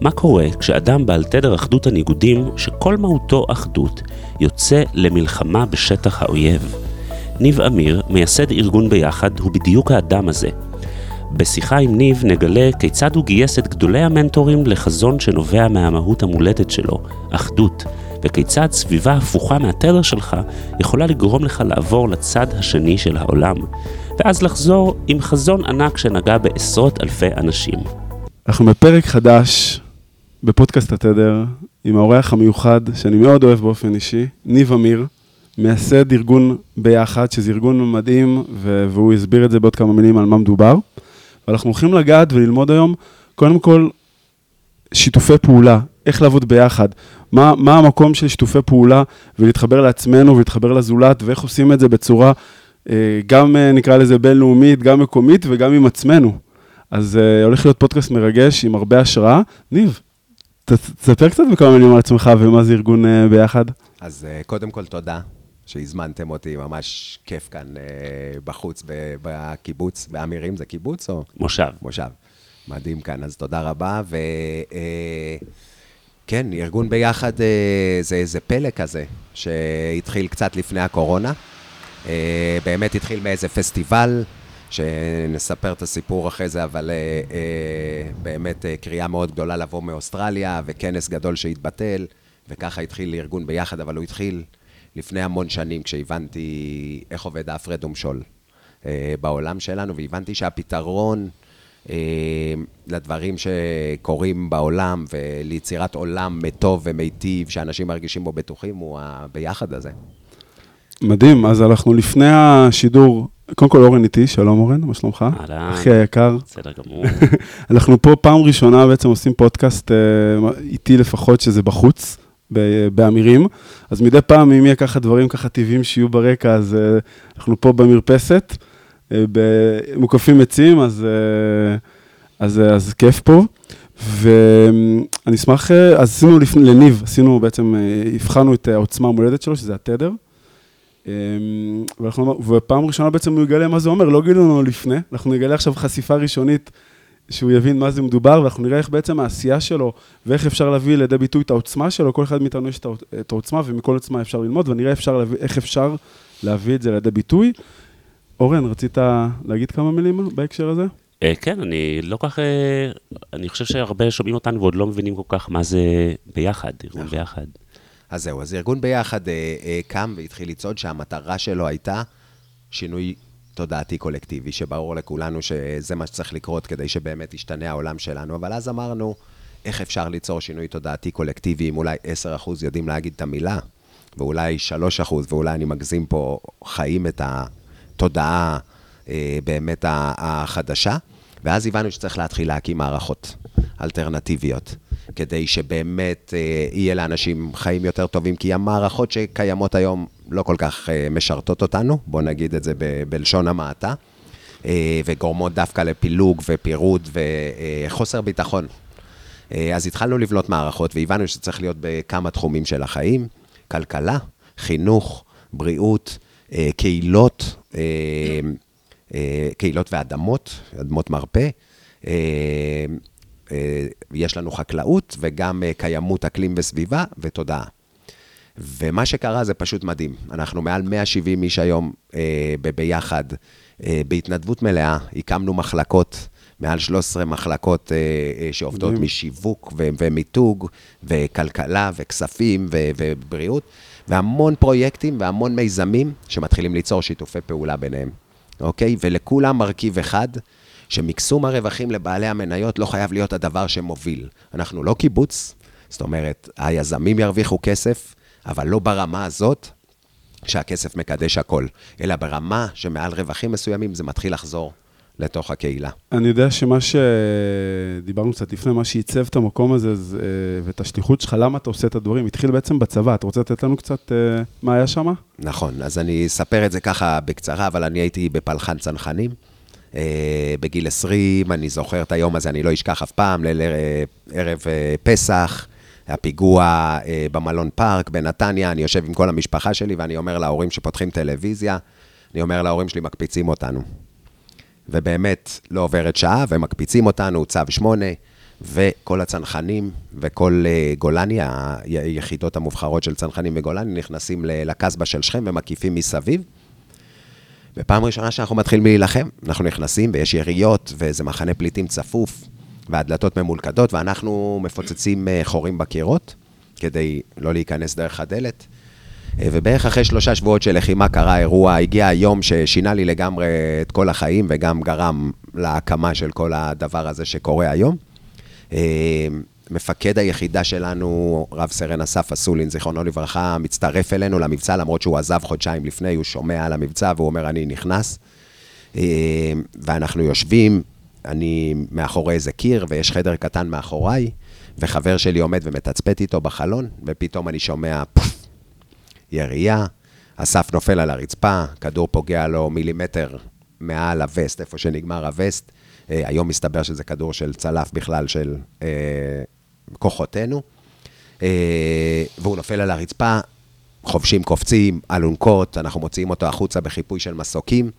מה קורה כשאדם בעל תדר אחדות הניגודים, שכל מהותו אחדות, יוצא למלחמה בשטח האויב? ניב עמיר, מייסד ארגון ביחד, הוא בדיוק האדם הזה. בשיחה עם ניב נגלה כיצד הוא גייס את גדולי המנטורים לחזון שנובע מהמהות המולדת שלו, אחדות, וכיצד סביבה הפוכה מהתדר שלך יכולה לגרום לך לעבור לצד השני של העולם, ואז לחזור עם חזון ענק שנגע בעשרות אלפי אנשים. אנחנו בפרק חדש בפודקאסט התדר, עם האורח המיוחד, שאני מאוד אוהב באופן אישי, ניב עמיר, מייסד ארגון ביחד, שזה ארגון מדהים, והוא הסביר את זה בעוד כמה מילים על מה מדובר. ואנחנו הולכים לגעת וללמוד היום, קודם כל, שיתופי פעולה, איך לעבוד ביחד, מה המקום של שיתופי פעולה, ולהתחבר לעצמנו ולהתחבר לזולת, ואיך עושים את זה בצורה, גם נקרא לזה בינלאומית, גם מקומית וגם עם עצמנו. אז הולך להיות פודקאסט מרגש עם הרבה השראה. ניב, תספר קצת בכמה מילים על עצמך ומה זה ארגון ביחד. אז קודם כל תודה שהזמנתם אותי, ממש כיף כאן בחוץ, בקיבוץ, באמירים זה קיבוץ או? מושב. מושב, מדהים כאן, אז תודה רבה. וכן, ארגון ביחד זה איזה פלא כזה שהתחיל קצת לפני הקורונה, באמת התחיל מאיזה פסטיבל, שנספר את הסיפור אחרי זה, אבל באמת קריאה מאוד גדולה לבוא מאוסטרליה, וכנס גדול שהתבטל, וככה התחיל ארגון ביחד, אבל הוא התחיל לפני המון שנים, כשהבנתי איך עובד ההפרד ומשול בעולם שלנו, והבנתי שהפתרון לדברים שקורים בעולם, וליצירת עולם מטוב ומיטיב, שאנשים מרגישים בו בטוחים, הוא הביחד הזה. מדהים, אז אנחנו לפני השידור, קודם כל אורן איתי, שלום אורן, מה שלומך? אהלן. אחי היקר. בסדר גמור. אנחנו פה פעם ראשונה בעצם עושים פודקאסט איתי לפחות, שזה בחוץ, באמירים, אז מדי פעם אם יהיה ככה דברים ככה טבעיים שיהיו ברקע, אז אנחנו פה במרפסת, במוקפים עצים, אז כיף פה. ואני אשמח, אז עשינו לניב, עשינו בעצם, הבחנו את העוצמה המולדת שלו, שזה התדר, ופעם ראשונה בעצם הוא יגלה מה זה אומר, לא גילינו לנו לפני, אנחנו נגלה עכשיו חשיפה ראשונית שהוא יבין מה זה מדובר, ואנחנו נראה איך בעצם העשייה שלו ואיך אפשר להביא לידי ביטוי את העוצמה שלו, כל אחד מאיתנו יש את העוצמה ומכל עוצמה אפשר ללמוד, ונראה איך אפשר להביא את זה לידי ביטוי. אורן, רצית להגיד כמה מילים בהקשר הזה? כן, אני חושב שהרבה שומעים אותנו ועוד לא מבינים כל כך מה זה ביחד, ארגון ביחד. אז זהו, אז ארגון ביחד קם והתחיל לצעוד שהמטרה שלו הייתה שינוי תודעתי קולקטיבי, שברור לכולנו שזה מה שצריך לקרות כדי שבאמת ישתנה העולם שלנו, אבל אז אמרנו, איך אפשר ליצור שינוי תודעתי קולקטיבי אם אולי 10% יודעים להגיד את המילה, ואולי 3%, ואולי אני מגזים פה, חיים את התודעה באמת החדשה, ואז הבנו שצריך להתחיל להקים מערכות אלטרנטיביות, כדי שבאמת יהיה לאנשים חיים יותר טובים, כי המערכות שקיימות היום לא כל כך משרתות אותנו, בוא נגיד את זה בלשון המעטה, וגורמות דווקא לפילוג ופירוד וחוסר ביטחון. אז התחלנו לבנות מערכות, והבנו שצריך להיות בכמה תחומים של החיים, כלכלה, חינוך, בריאות, קהילות ואדמות, אדמות מרפא, יש לנו חקלאות וגם קיימות אקלים וסביבה ותודעה. ומה שקרה זה פשוט מדהים. אנחנו מעל 170 איש היום ביחד, בהתנדבות מלאה, הקמנו מחלקות, מעל 13 מחלקות שעובדות משיווק ומיתוג וכלכלה וכספים ובריאות, והמון פרויקטים והמון מיזמים שמתחילים ליצור שיתופי פעולה ביניהם. אוקיי? ולכולם מרכיב אחד, שמקסום הרווחים לבעלי המניות לא חייב להיות הדבר שמוביל. אנחנו לא קיבוץ, זאת אומרת, היזמים ירוויחו כסף, אבל לא ברמה הזאת שהכסף מקדש הכל, אלא ברמה שמעל רווחים מסוימים זה מתחיל לחזור לתוך הקהילה. אני יודע שמה שדיברנו קצת לפני, מה שייצב את המקום הזה, ואת השליחות שלך, למה אתה עושה את הדברים, התחיל בעצם בצבא. אתה רוצה לתת לנו קצת מה היה שם? נכון, אז אני אספר את זה ככה בקצרה, אבל אני הייתי בפלחן צנחנים, בגיל 20, אני זוכר את היום הזה, אני לא אשכח אף פעם, לערב פסח, הפיגוע במלון פארק בנתניה, אני יושב עם כל המשפחה שלי, ואני אומר להורים שפותחים טלוויזיה, אני אומר להורים שלי, מקפיצים אותנו. ובאמת לא עוברת שעה, ומקפיצים אותנו, צו 8, וכל הצנחנים, וכל גולני, היחידות המובחרות של צנחנים וגולני, נכנסים לקסבה של שכם ומקיפים מסביב. ופעם ראשונה שאנחנו מתחילים להילחם, אנחנו נכנסים ויש יריות, וזה מחנה פליטים צפוף, והדלתות ממולקדות, ואנחנו מפוצצים חורים בקירות, כדי לא להיכנס דרך הדלת. ובערך אחרי 3 שבועות של לחימה קרה אירוע, הגיע היום ששינה לי לגמרי את כל החיים, וגם גרם להקמה של כל הדבר הזה שקורה היום. מפקד היחידה שלנו, רב סרן אסף אסולין, זיכרונו לברכה, מצטרף אלינו למבצע, למרות שהוא עזב חודשיים לפני, הוא שומע על המבצע והוא אומר, אני נכנס. ואנחנו יושבים, אני מאחורי איזה קיר, ויש חדר קטן מאחוריי, וחבר שלי עומד ומתצפת איתו בחלון, ופתאום אני שומע פוף, ירייה, אסף נופל על הרצפה, כדור פוגע לו מילימטר מעל הווסט, איפה שנגמר הווסט, היום מסתבר שזה כדור של צלף בכלל של כוחותינו, והוא נופל על הרצפה, חובשים קופצים, אלונקות, אנחנו מוציאים אותו החוצה בחיפוי של מסוקים,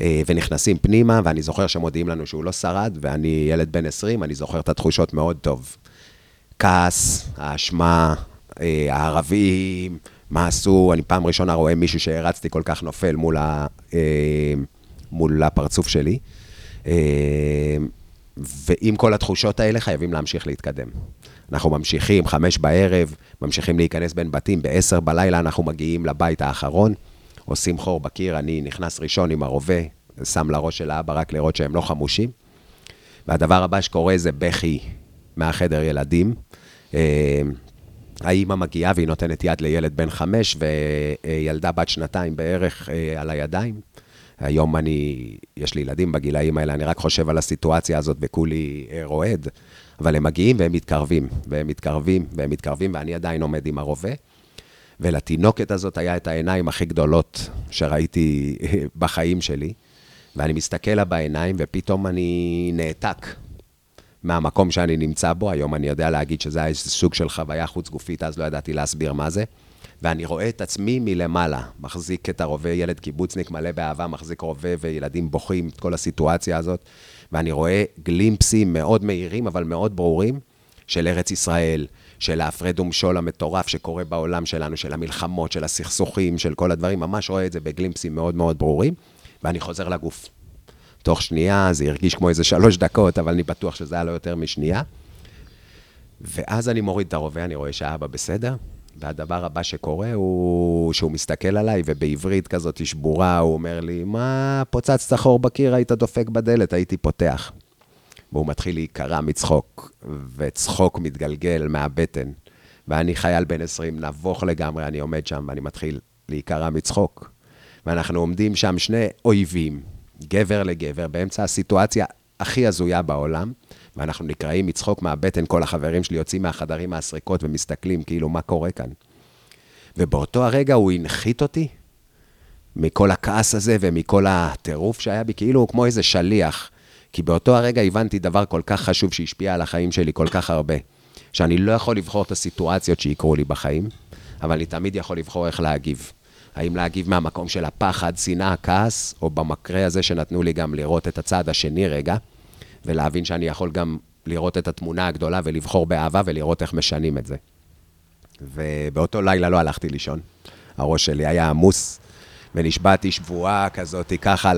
ונכנסים פנימה, ואני זוכר שמודיעים לנו שהוא לא שרד, ואני ילד בן 20, אני זוכר את התחושות מאוד טוב. כעס, האשמה, הערבים, מה עשו, אני פעם ראשונה רואה מישהו שהרצתי כל כך נופל מול הפרצוף שלי, ועם כל התחושות האלה חייבים להמשיך להתקדם. אנחנו ממשיכים, 5 בערב, ממשיכים להיכנס בין בתים, ב10 בלילה אנחנו מגיעים לבית האחרון, עושים חור בקיר, אני נכנס ראשון עם הרובה, שם לראש של האבא רק לראות שהם לא חמושים, והדבר הבא שקורה זה בכי מהחדר ילדים, האמא מגיעה והיא נותנת יד לילד בן 5, וילדה בת 2 בערך על הידיים, היום יש לי ילדים בגילאים האלה, אני רק חושב על הסיטואציה הזאת וכולי רועד, אבל הם מגיעים והם מתקרבים, והם מתקרבים, והם מתקרבים, ואני עדיין עומד עם הרובה, ולתינוקת הזאת היה את העיניים הכי גדולות שראיתי בחיים שלי, ואני מסתכל לה בעיניים, ופתאום אני נעתק מהמקום שאני נמצא בו, היום אני יודע להגיד שזה היה סוג של חוויה חוץ גופית, אז לא ידעתי להסביר מה זה, ואני רואה את עצמי מלמעלה, מחזיק את הרובה, ילד קיבוצניק מלא באהבה, מחזיק רובה וילדים בוכים, את כל הסיטואציה הזאת, ואני רואה גלימפסים מאוד מהירים, אבל מאוד ברורים, של ארץ ישראל, של ההפרד ומשול המטורף שקורה בעולם שלנו, של המלחמות, של הסכסוכים, של כל הדברים, ממש רואה את זה בגלימפסים מאוד מאוד ברורים, ואני חוזר לגוף. תוך שנייה, זה הרגיש כמו איזה 3 דקות, אבל אני בטוח שזה היה לא יותר משנייה. ואז אני מוריד את הרובה, אני רואה שהאבא בסדר, והדבר הבא שקורה הוא שהוא מסתכל עליי, ובעברית כזאת שבורה, הוא אומר לי, מה, פוצצת חור בקיר, היית דופק בדלת, הייתי פותח. והוא מתחיל להיקרע מצחוק, וצחוק מתגלגל מהבטן, ואני חייל בן 20, נבוך לגמרי, אני עומד שם, ואני מתחיל להיקרע מצחוק, ואנחנו עומדים שם 2 אויבים, גבר לגבר, באמצע הסיטואציה הכי הזויה בעולם, ואנחנו נקראים מצחוק מהבטן, כל החברים שלי יוצאים מהחדרים מהסריקות, ומסתכלים כאילו מה קורה כאן. ובאותו הרגע הוא הנחית אותי, מכל הכעס הזה, ומכל הטירוף שהיה בי, כאילו הוא כמו איזה שליח, כי באותו הרגע הבנתי דבר כל כך חשוב שהשפיע על החיים שלי כל כך הרבה, שאני לא יכול לבחור את הסיטואציות שיקרו לי בחיים, אבל אני תמיד יכול לבחור איך להגיב. האם להגיב מהמקום של הפחד, שנאה, כעס, או במקרה הזה שנתנו לי גם לראות את הצד השני רגע, ולהבין שאני יכול גם לראות את התמונה הגדולה ולבחור באהבה ולראות איך משנים את זה. ובאותו לילה לא הלכתי לישון, הראש שלי היה עמוס, ונשבעתי שבועה כזאת ככה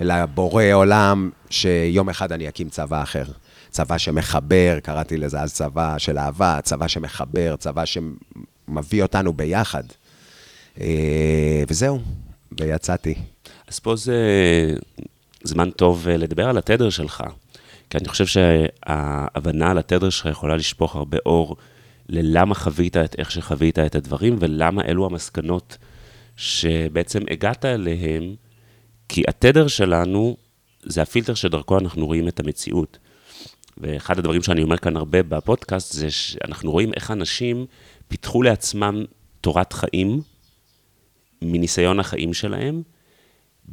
לבורא עולם, שיום אחד אני אקים צבא אחר. צבא שמחבר, קראתי לזה אז צבא של אהבה, צבא שמחבר, צבא שמביא אותנו ביחד. וזהו, ויצאתי. אז פה זה זמן טוב לדבר על התדר שלך, כי אני חושב שההבנה על התדר שלך יכולה לשפוך הרבה אור ללמה חווית את איך שחווית את הדברים, ולמה אלו המסקנות שבעצם הגעת אליהם, כי התדר שלנו זה הפילטר שדרכו אנחנו רואים את המציאות. ואחד הדברים שאני אומר כאן הרבה בפודקאסט, זה שאנחנו רואים איך אנשים פיתחו לעצמם תורת חיים, מניסיון החיים שלהם,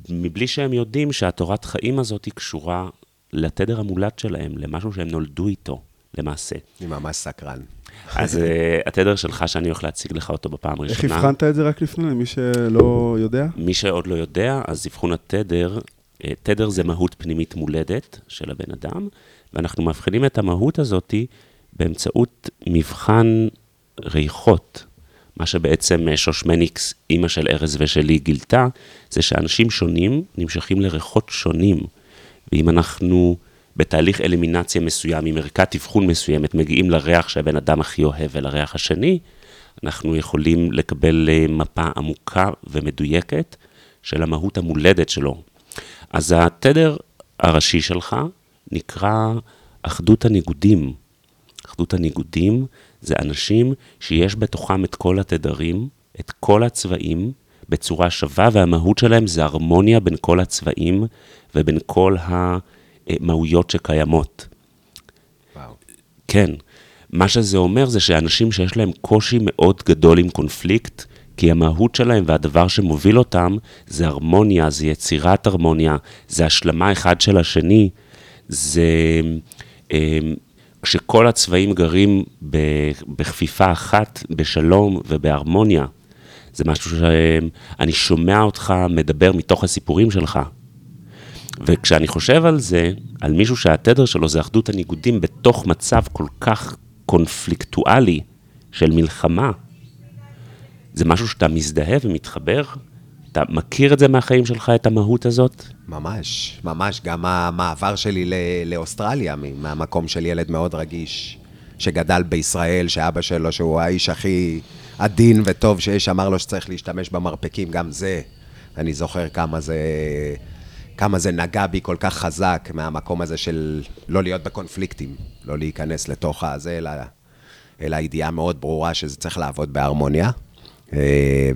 מבלי שהם יודעים שהתורת חיים הזאת היא קשורה לתדר המולד שלהם, למשהו שהם נולדו איתו, למעשה. אני ממש סקרן. אז התדר שלך שאני הולך להציג לך אותו בפעם ראשונה. איך הבחנת את זה רק לפני, למי שלא יודע? מי שעוד לא יודע, אז הבחון התדר, תדר זה מהות פנימית מולדת של הבן אדם, ואנחנו מבחינים את המהות הזאת באמצעות מבחן ריחות. מה שבעצם שושמניקס, אימא של ארז ושלי, גילתה, זה שאנשים שונים נמשכים לריחות שונים. ואם אנחנו בתהליך אלמינציה מסוים, עם ערכת אבחון מסוימת, מגיעים לריח שהבן אדם הכי אוהב ולריח השני, אנחנו יכולים לקבל מפה עמוקה ומדויקת של המהות המולדת שלו. אז התדר הראשי שלך נקרא אחדות הניגודים. אחדות הניגודים זה אנשים שיש בתוכם את כל התדרים, את כל הצבעים, בצורה שווה, והמהות שלהם זה הרמוניה בין כל הצבעים ובין כל המהויות שקיימות. וואו. כן. מה שזה אומר זה שאנשים שיש להם קושי מאוד גדול עם קונפליקט, כי המהות שלהם והדבר שמוביל אותם זה הרמוניה, זה יצירת הרמוניה, זה השלמה אחד של השני, זה כשכל הצבעים גרים בחפיפה אחת, בשלום ובהרמוניה. זה משהו שאני שומע אותך מדבר מתוך הסיפורים שלך. וכשאני חושב על זה, על מישהו שהתדר שלו זה אחדות הניגודים בתוך מצב כל כך קונפליקטואלי של מלחמה, זה משהו שאתה מזדהה ומתחבר, אתה מכיר את זה מהחיים שלך, את המהות הזאת? ממש, ממש. גם המעבר שלי לאוסטרליה, מהמקום של ילד מאוד רגיש, שגדל בישראל, שאבא שלו, שהוא האיש הכי עדין וטוב שיש, אמר לו שצריך להשתמש במרפקים, גם זה. אני זוכר כמה זה נגע בי כל כך חזק, מהמקום הזה של לא להיות בקונפליקטים, לא להיכנס לתוך הזה, אלא הידיעה מאוד ברורה שזה צריך לעבוד בהרמוניה.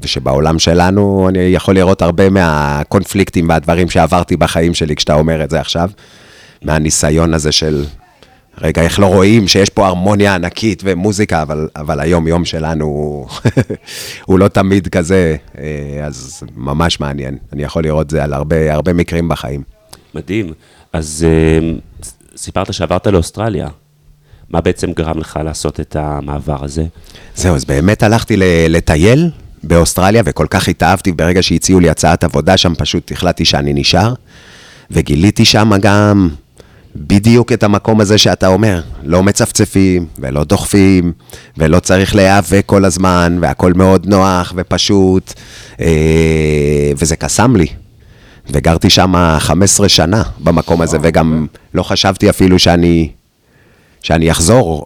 ושבעולם שלנו אני יכול לראות הרבה מהקונפליקטים והדברים שעברתי בחיים שלי, כשאתה אומר את זה עכשיו, מהניסיון הזה של, רגע, איך לא רואים שיש פה הרמוניה ענקית ומוזיקה, אבל היום יום שלנו הוא לא תמיד כזה, אז ממש מעניין, אני יכול לראות זה על הרבה, הרבה מקרים בחיים. מדהים, אז סיפרת שעברת לאוסטרליה. מה בעצם גרם לך לעשות את המעבר הזה? זהו, אז באמת הלכתי לטייל באוסטרליה, וכל כך התאהבתי, ברגע שהציעו לי הצעת עבודה שם, פשוט החלטתי שאני נשאר, וגיליתי שם גם בדיוק את המקום הזה שאתה אומר, לא מצפצפים ולא דוחפים, ולא צריך להיאבק כל הזמן, והכל מאוד נוח ופשוט, וזה קסם לי. וגרתי שם 15 שנה במקום הזה, וגם לא חשבתי אפילו שאני אחזור.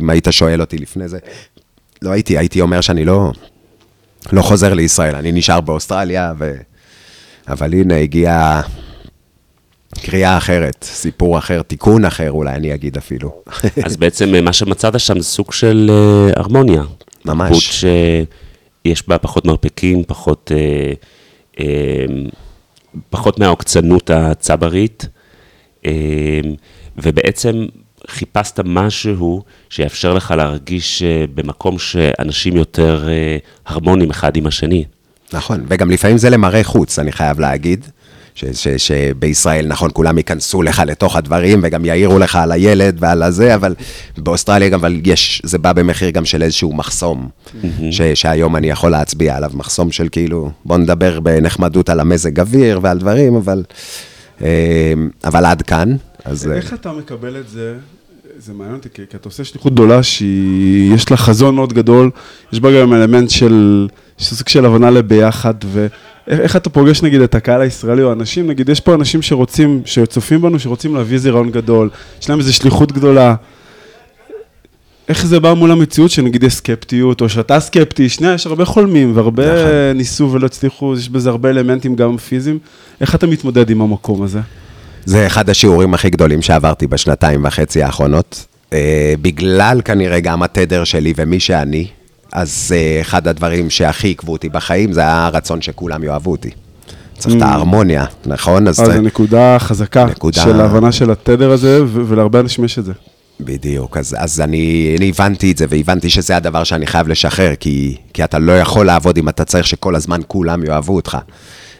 אם היית שואל אותי לפני זה, לא הייתי אומר שאני לא חוזר לישראל, אני נשאר באוסטרליה, אבל הנה הגיעה קריאה אחרת, סיפור אחר, תיקון אחר, אולי אני אגיד אפילו. אז בעצם מה שמצאת שם זה סוג של הרמוניה. ממש. שיש בה פחות מרפקים, פחות מהעוקצנות הצברית, ובעצם חיפשת משהו שיאפשר לך להרגיש במקום שאנשים יותר הרמונים אחד עם השני. נכון, וגם לפעמים זה למראה חוץ, אני חייב להגיד, שבישראל, נכון, כולם ייכנסו לך לתוך הדברים, וגם יעירו לך על הילד ועל הזה, אבל באוסטרליה גם, אבל זה בא במחיר גם של איזשהו מחסום, שהיום אני יכול להצביע עליו, מחסום של כאילו, בוא נדבר בנחמדות על המזג אוויר ועל דברים, אבל עד כאן. איך אתה מקבל את זה? זה מעניין אותי, כי אתה עושה שליחות גדולה שיש לה חזון מאוד גדול, יש בה גם אלמנט של סוג של הבנה לביחד, ואיך אתה פוגש נגיד את הקהל הישראלי או אנשים, נגיד יש פה אנשים שרוצים, שצופים בנו, שרוצים להביא זירעון גדול, יש להם איזו שליחות גדולה, איך זה בא מול המציאות שנגיד יש סקפטיות, או שאתה סקפטי, שנייה, יש הרבה חולמים, והרבה ניסו ולא הצליחו, יש בזה הרבה אלמנטים גם פיזיים, איך אתה מתמודד עם המקום הזה? זה אחד השיעורים הכי גדולים שעברתי בשנתיים וחצי האחרונות, בגלל כנראה גם התדר שלי ומי שאני, אז אחד הדברים שהכי עקבו אותי בחיים, זה היה הרצון שכולם יאהבו אותי. צריך את ההרמוניה, נכון? אז זו נקודה חזקה של ההבנה של התדר הזה, ולהרבה אנשים יש את זה. בדיוק, אז אני הבנתי את זה, והבנתי שזה הדבר שאני חייב לשחרר, כי אתה לא יכול לעבוד אם אתה צריך שכל הזמן כולם יאהבו אותך.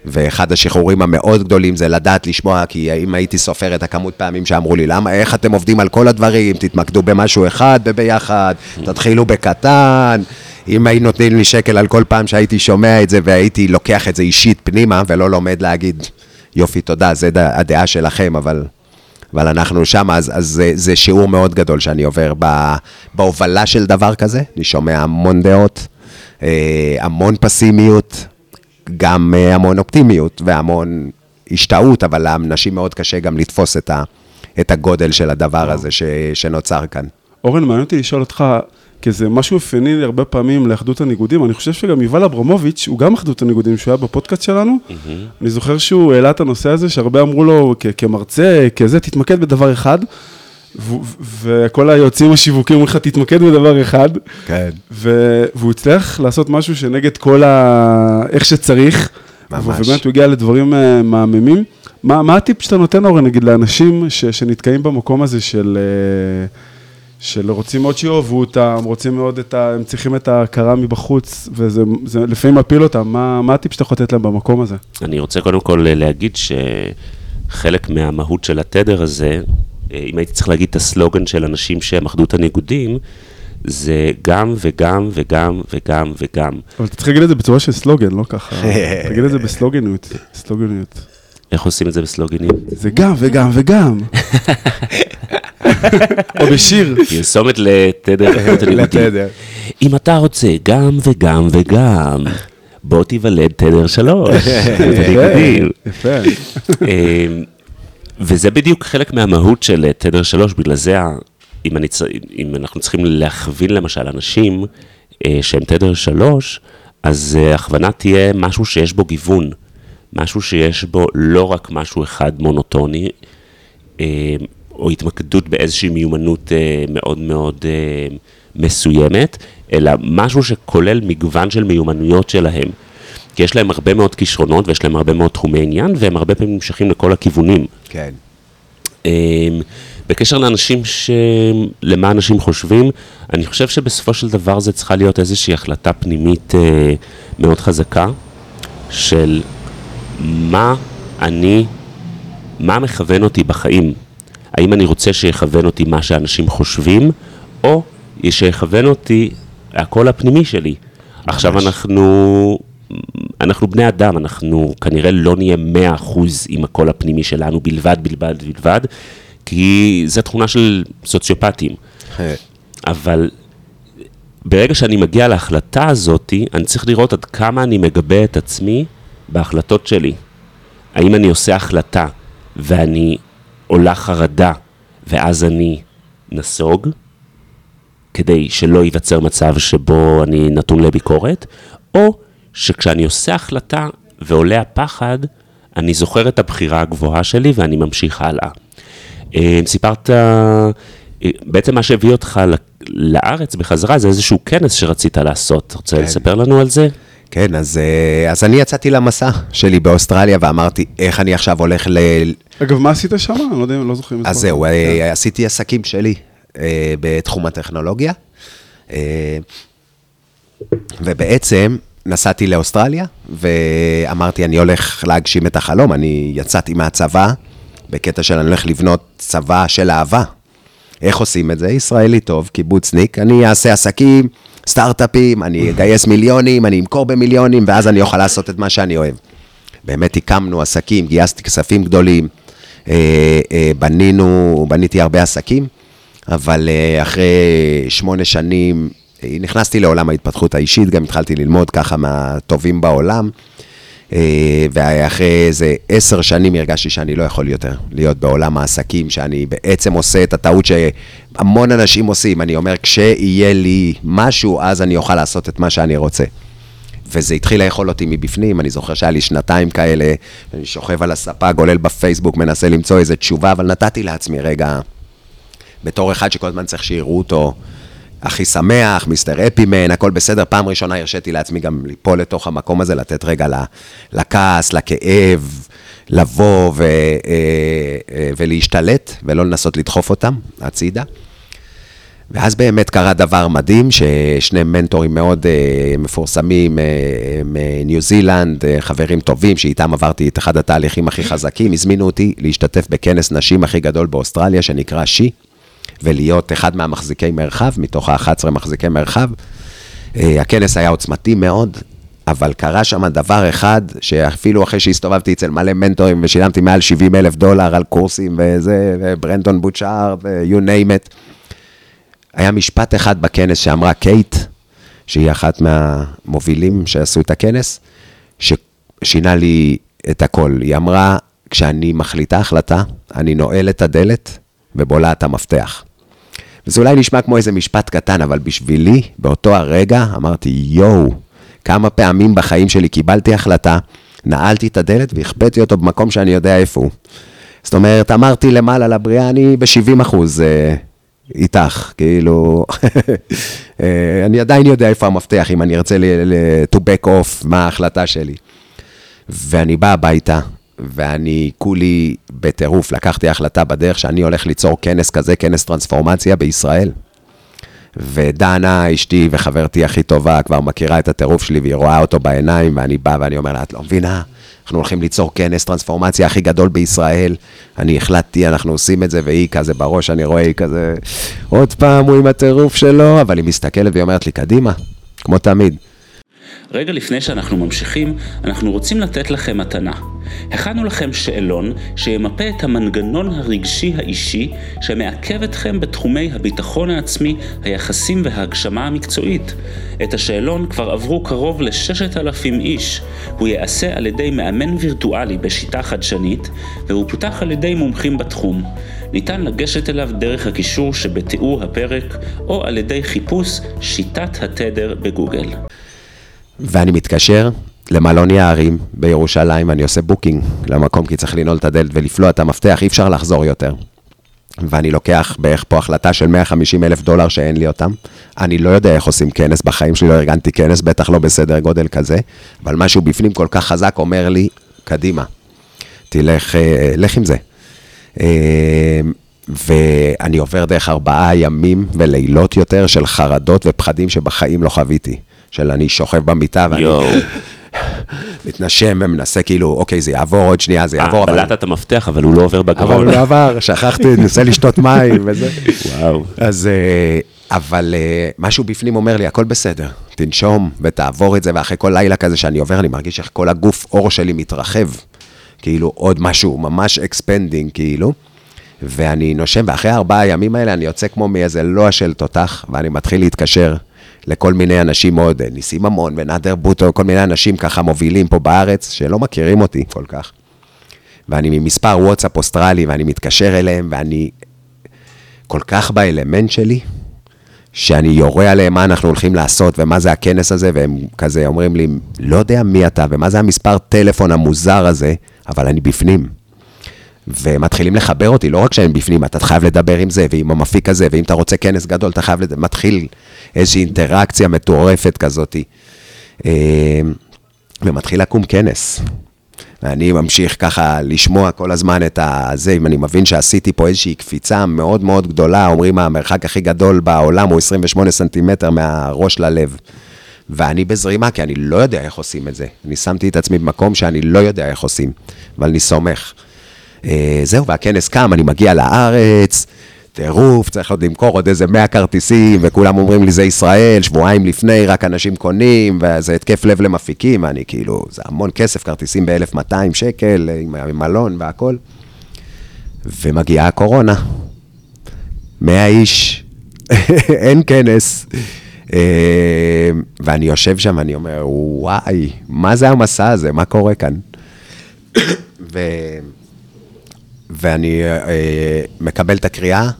ואחד השחרורים המאוד גדולים זה לדעת לשמוע, כי אם הייתי סופר את הכמות פעמים שאמרו לי, למה, איך אתם עובדים על כל הדברים, תתמקדו במשהו אחד וביחד, תתחילו בקטן, אם היו נותנים לי שקל על כל פעם שהייתי שומע את זה, והייתי לוקח את זה אישית פנימה, ולא לומד להגיד, יופי, תודה, זה הדעה שלכם, אבל אנחנו שם, אז זה שיעור מאוד גדול שאני עובר בהובלה של דבר כזה, אני שומע המון דעות, המון פסימיות, גם המון אופטימיות והמון השתאות, אבל לאנשים מאוד קשה גם לתפוס את הגודל של הדבר הזה שנוצר כאן. אורן, מעניין אותי לשאול אותך, כי זה משהו אופייני הרבה פעמים לאחדות הניגודים, אני חושב שגם יובל אברמוביץ' הוא גם אחדות הניגודים, שהוא היה בפודקאסט שלנו, אני זוכר שהוא העלה את הנושא הזה, שהרבה אמרו לו כמרצה, כזה, תתמקד בדבר אחד, וכל היוצאים השיווקים אומרים לך, תתמקד בדבר אחד, והוא הצליח לעשות משהו שנגד כל איך שצריך, ובאמת הוא הגיע לדברים מהממים. מה הטיפ שאתה נותן, אורן, נגיד, לאנשים שנתקעים במקום הזה של רוצים מאוד שאוהבו אותם, רוצים מאוד הם צריכים את ההכרה מבחוץ, וזה לפעמים מפיל אותם, מה הטיפ שאתה חוטט להם במקום הזה? אני רוצה קודם כל להגיד שחלק מהמהות של התדר הזה, אם הייתי צריך להגיד את הסלוגן של אנשים שהם אחדות הניגודים, זה גם וגם וגם וגם וגם. אבל אתה צריך להגיד את זה בצורה של סלוגן, לא ככה. תגיד את זה בסלוגניות. סלוגניות. איך עושים את זה בסלוגניות? זה גם וגם וגם. או בשיר. פרסומת לתדר אחדות הניגודים. לתדר. אם אתה רוצה גם וגם וגם, בוא תיוולד תדר 3. הניגודים. יפה. וזה בדיוק חלק מהמהות של תדר 3, בגלל זה, אם אנחנו צריכים להכווין למשל אנשים שהם תדר 3, אז הכוונה תהיה משהו שיש בו גיוון, משהו שיש בו לא רק משהו אחד מונוטוני, או התמקדות באיזושהי מיומנות מאוד מאוד מסוימת, אלא משהו שכולל מגוון של מיומנויות שלהם, כי יש להם הרבה מאוד כישרונות, ויש להם הרבה מאוד תחומי עניין, והם הרבה פעמים נמשכים לכל הכיוונים. כן. בקשר לאנשים למה אנשים חושבים, אני חושב שבסופו של דבר זה צריכה להיות איזושהי החלטה פנימית מאוד חזקה, של מה מכוון אותי בחיים. האם אני רוצה שיכוון אותי מה שאנשים חושבים, או שיכוון אותי הכל הפנימי שלי. עכשיו אנחנו בני אדם, אנחנו כנראה לא נהיה 100% עם הקול הפנימי שלנו, בלבד, כי זו תכונה של סוציופטים. אבל ברגע שאני מגיע להחלטה הזאת, אני צריך לראות עד כמה אני מגבה את עצמי בהחלטות שלי. האם אני עושה החלטה ואני עולה חרדה, ואז אני נסוג, כדי שלא ייווצר מצב שבו אני נתון לביקורת, או שכשאני עושה החלטה ועולה הפחד, אני זוכר את הבחירה הגבוהה שלי ואני ממשיך הלאה. סיפרת, בעצם מה שהביא אותך לארץ בחזרה, זה איזשהו כנס שרצית לעשות. רוצה לספר לנו על זה? כן, אז אני יצאתי למסע שלי באוסטרליה ואמרתי, איך אני עכשיו הולך אגב, מה עשית שם? אני לא יודע, לא זוכרים. אז זהו, עשיתי עסקים שלי בתחום הטכנולוגיה, ובעצם נסעתי לאוסטרליה, ואמרתי, אני הולך להגשים את החלום, אני יצאתי מהצבא, בקטע של אני הולך לבנות צבא של אהבה. איך עושים את זה? ישראלי טוב, קיבוצניק, אני אעשה עסקים, סטארט-אפים, אני אגייס מיליונים, אני אמכור במיליונים, ואז אני אוכל לעשות את מה שאני אוהב. באמת הקמנו עסקים, גייסתי כספים גדולים, בניתי הרבה עסקים, אבל אחרי 8 שנים, נכנסתי לעולם ההתפתחות האישית, גם התחלתי ללמוד ככה מהטובים בעולם, ואחרי איזה 10 שנים הרגשתי שאני לא יכול יותר להיות בעולם העסקים, שאני בעצם עושה את הטעות שהמון אנשים עושים, אני אומר, כשיהיה לי משהו, אז אני אוכל לעשות את מה שאני רוצה. וזה התחיל לאכול אותי מבפנים, אני זוכר שהיה לי 2 כאלה, אני שוכב על הספה, גולל בפייסבוק, מנסה למצוא איזו תשובה, אבל נתתי לעצמי רגע, בתור אחד שכל הזמן צריך שיראו אותו, הכי שמח, מיסטר אפימן, הכל בסדר. פעם ראשונה הרשיתי לעצמי גם ליפול לתוך המקום הזה, לתת רגע לכעס, לכאב, לבוא ולהשתלט, ולא לנסות לדחוף אותם הצידה. ואז באמת קרה דבר מדהים, ששני מנטורים מאוד מפורסמים מניו זילנד, חברים טובים, שאיתם עברתי את אחד התהליכים הכי חזקים, הזמינו אותי להשתתף בכנס נשים הכי גדול באוסטרליה, שנקרא שי, ולהיות אחד מהמחזיקי מרחב, מתוך ה-11 מחזיקי מרחב. הכנס היה עוצמתי מאוד, אבל קרה שם דבר אחד, שאפילו אחרי שהסתובבתי אצל מלא מנטורים, ושילמתי מעל $70,000 על קורסים, וזה, וברנדון בוצ'אר, ו-you name it, היה משפט אחד בכנס שאמרה קייט, שהיא אחת מהמובילים שעשו את הכנס, ששינה לי את הכל. היא אמרה, כשאני מחליטה החלטה, אני נועל את הדלת ובולע את המפתח. וזה אולי נשמע כמו איזה משפט קטן, אבל בשבילי, באותו הרגע, אמרתי, יואו, כמה פעמים בחיים שלי קיבלתי החלטה, נעלתי את הדלת והכפתי אותו במקום שאני יודע איפה הוא. זאת אומרת, אמרתי למעלה לבריאה, אני ב-70%. איתך, כאילו, אני עדיין יודע איפה המפתח, אם אני ארצה to back off, מה ההחלטה שלי. ואני בא הביתה, ואני כולי בטירוף, לקחתי החלטה בדרך שאני הולך ליצור כנס כזה, כנס טרנספורמציה בישראל. ודנה, אשתי וחברתי הכי טובה, כבר מכירה את הטירוף שלי, והיא רואה אותו בעיניים, ואני בא ואני אומר לה, את לא מבינה, אנחנו הולכים ליצור כנס טרנספורמציה הכי גדול בישראל, אני החלטתי, אנחנו עושים את זה, והיא כזה בראש, אני רואה, היא כזה, עוד פעם הוא עם הטירוף שלו, אבל היא מסתכלת והיא אומרת לי, קדימה, כמו תמיד. רגע לפני שאנחנו ממשיכים, אנחנו רוצים לתת לכם מתנה. הכנו לכם שאלון שימפה את המנגנון הרגשי האישי שמעכב אתכם בתחומי הביטחון העצמי, היחסים וההגשמה המקצועית. את השאלון כבר עברו קרוב ל6,000 איש. הוא יעשה על ידי מאמן וירטואלי בשיטה חדשנית, והוא פותח על ידי מומחים בתחום. ניתן לגשת אליו דרך הקישור שבתיאור הפרק, או על ידי חיפוש שיטת התדר בגוגל. ואני מתקשר למלון יערים בירושלים, אני עושה בוקינג למקום, כי צריך לנעול את הדלת ולפלוע את המפתח, אי אפשר לחזור יותר. ואני לוקח בערך פה החלטה של $150,000 שאין לי אותם. אני לא יודע איך עושים כנס, בחיים שלי לא ארגנתי כנס, בטח לא בסדר גודל כזה, אבל משהו בפנים כל כך חזק אומר לי, קדימה, תלך, לך עם זה. ואני עובר דרך 4 ימים ולילות יותר של חרדות ופחדים שבחיים לא חוויתי. של אני שוכב במיטה ואני מתנשם ומנסה כאילו, אוקיי, זה יעבור עוד שנייה, זה יעבור. בלעת את המפתח, אבל הוא לא עובר בגרון. אבל הוא לא עבר, שכחתי, ננסה לשתות מים וזה. וואו. אז, אבל משהו בפנים אומר לי, הכל בסדר, תנשום ותעבור את זה, ואחרי כל לילה כזה שאני עובר, אני מרגיש איך כל הגוף אור שלי מתרחב, כאילו עוד משהו, ממש אקספנדינג כאילו, ואני נושם, ואחרי 4 ימים האלה אני יוצא כמו מאיזה לוע של תותח, ואני מתחיל להתקשר לכל מיני אנשים מאוד, ניסים המון ונאדר בוטו, כל מיני אנשים ככה מובילים פה בארץ, שלא מכירים אותי כל כך. ואני ממספר וואטסאפ אוסטרלי, ואני מתקשר אליהם, ואני כל כך באלמנט שלי, שאני יורה עליהם מה אנחנו הולכים לעשות, ומה זה הכנס הזה, והם כזה אומרים לי, לא יודע מי אתה, ומה זה המספר טלפון המוזר הזה, אבל אני בפנים. ומתחילים לחבר אותי, לא רק שהם בפנים, אתה חייב לדבר עם זה, ועם המפיק הזה, ואם אתה רוצה כנס גדול, אתה חייב לדבר, מתחיל איזושהי אינטראקציה מטורפת כזאת, ומתחיל לקום כנס. ואני ממשיך ככה לשמוע כל הזמן את הזה, אם אני מבין שעשיתי פה איזושהי קפיצה מאוד מאוד גדולה, אומרים, המרחק הכי גדול בעולם הוא 28 סנטימטר מהראש ללב, ואני בזרימה, כי אני לא יודע איך עושים את זה. אני שמתי את עצמי במקום שאני לא יודע איך עושים, אבל אני סומך. זהו, והכנס קם, אני מגיע לארץ, תירוף, צריך עוד למכור עוד איזה 100 כרטיסים, וכולם אומרים לי זה ישראל, שבועיים לפני רק אנשים קונים, וזה התקף לב למפיקים, ואני כאילו, זה המון כסף, כרטיסים ב$1,200 עם מלון והכל. ומגיעה הקורונה, 100 איש, אין כנס, ואני יושב שם, אני אומר, וואי, מה זה המסע הזה, מה קורה כאן? ואני מקבל את הקריאה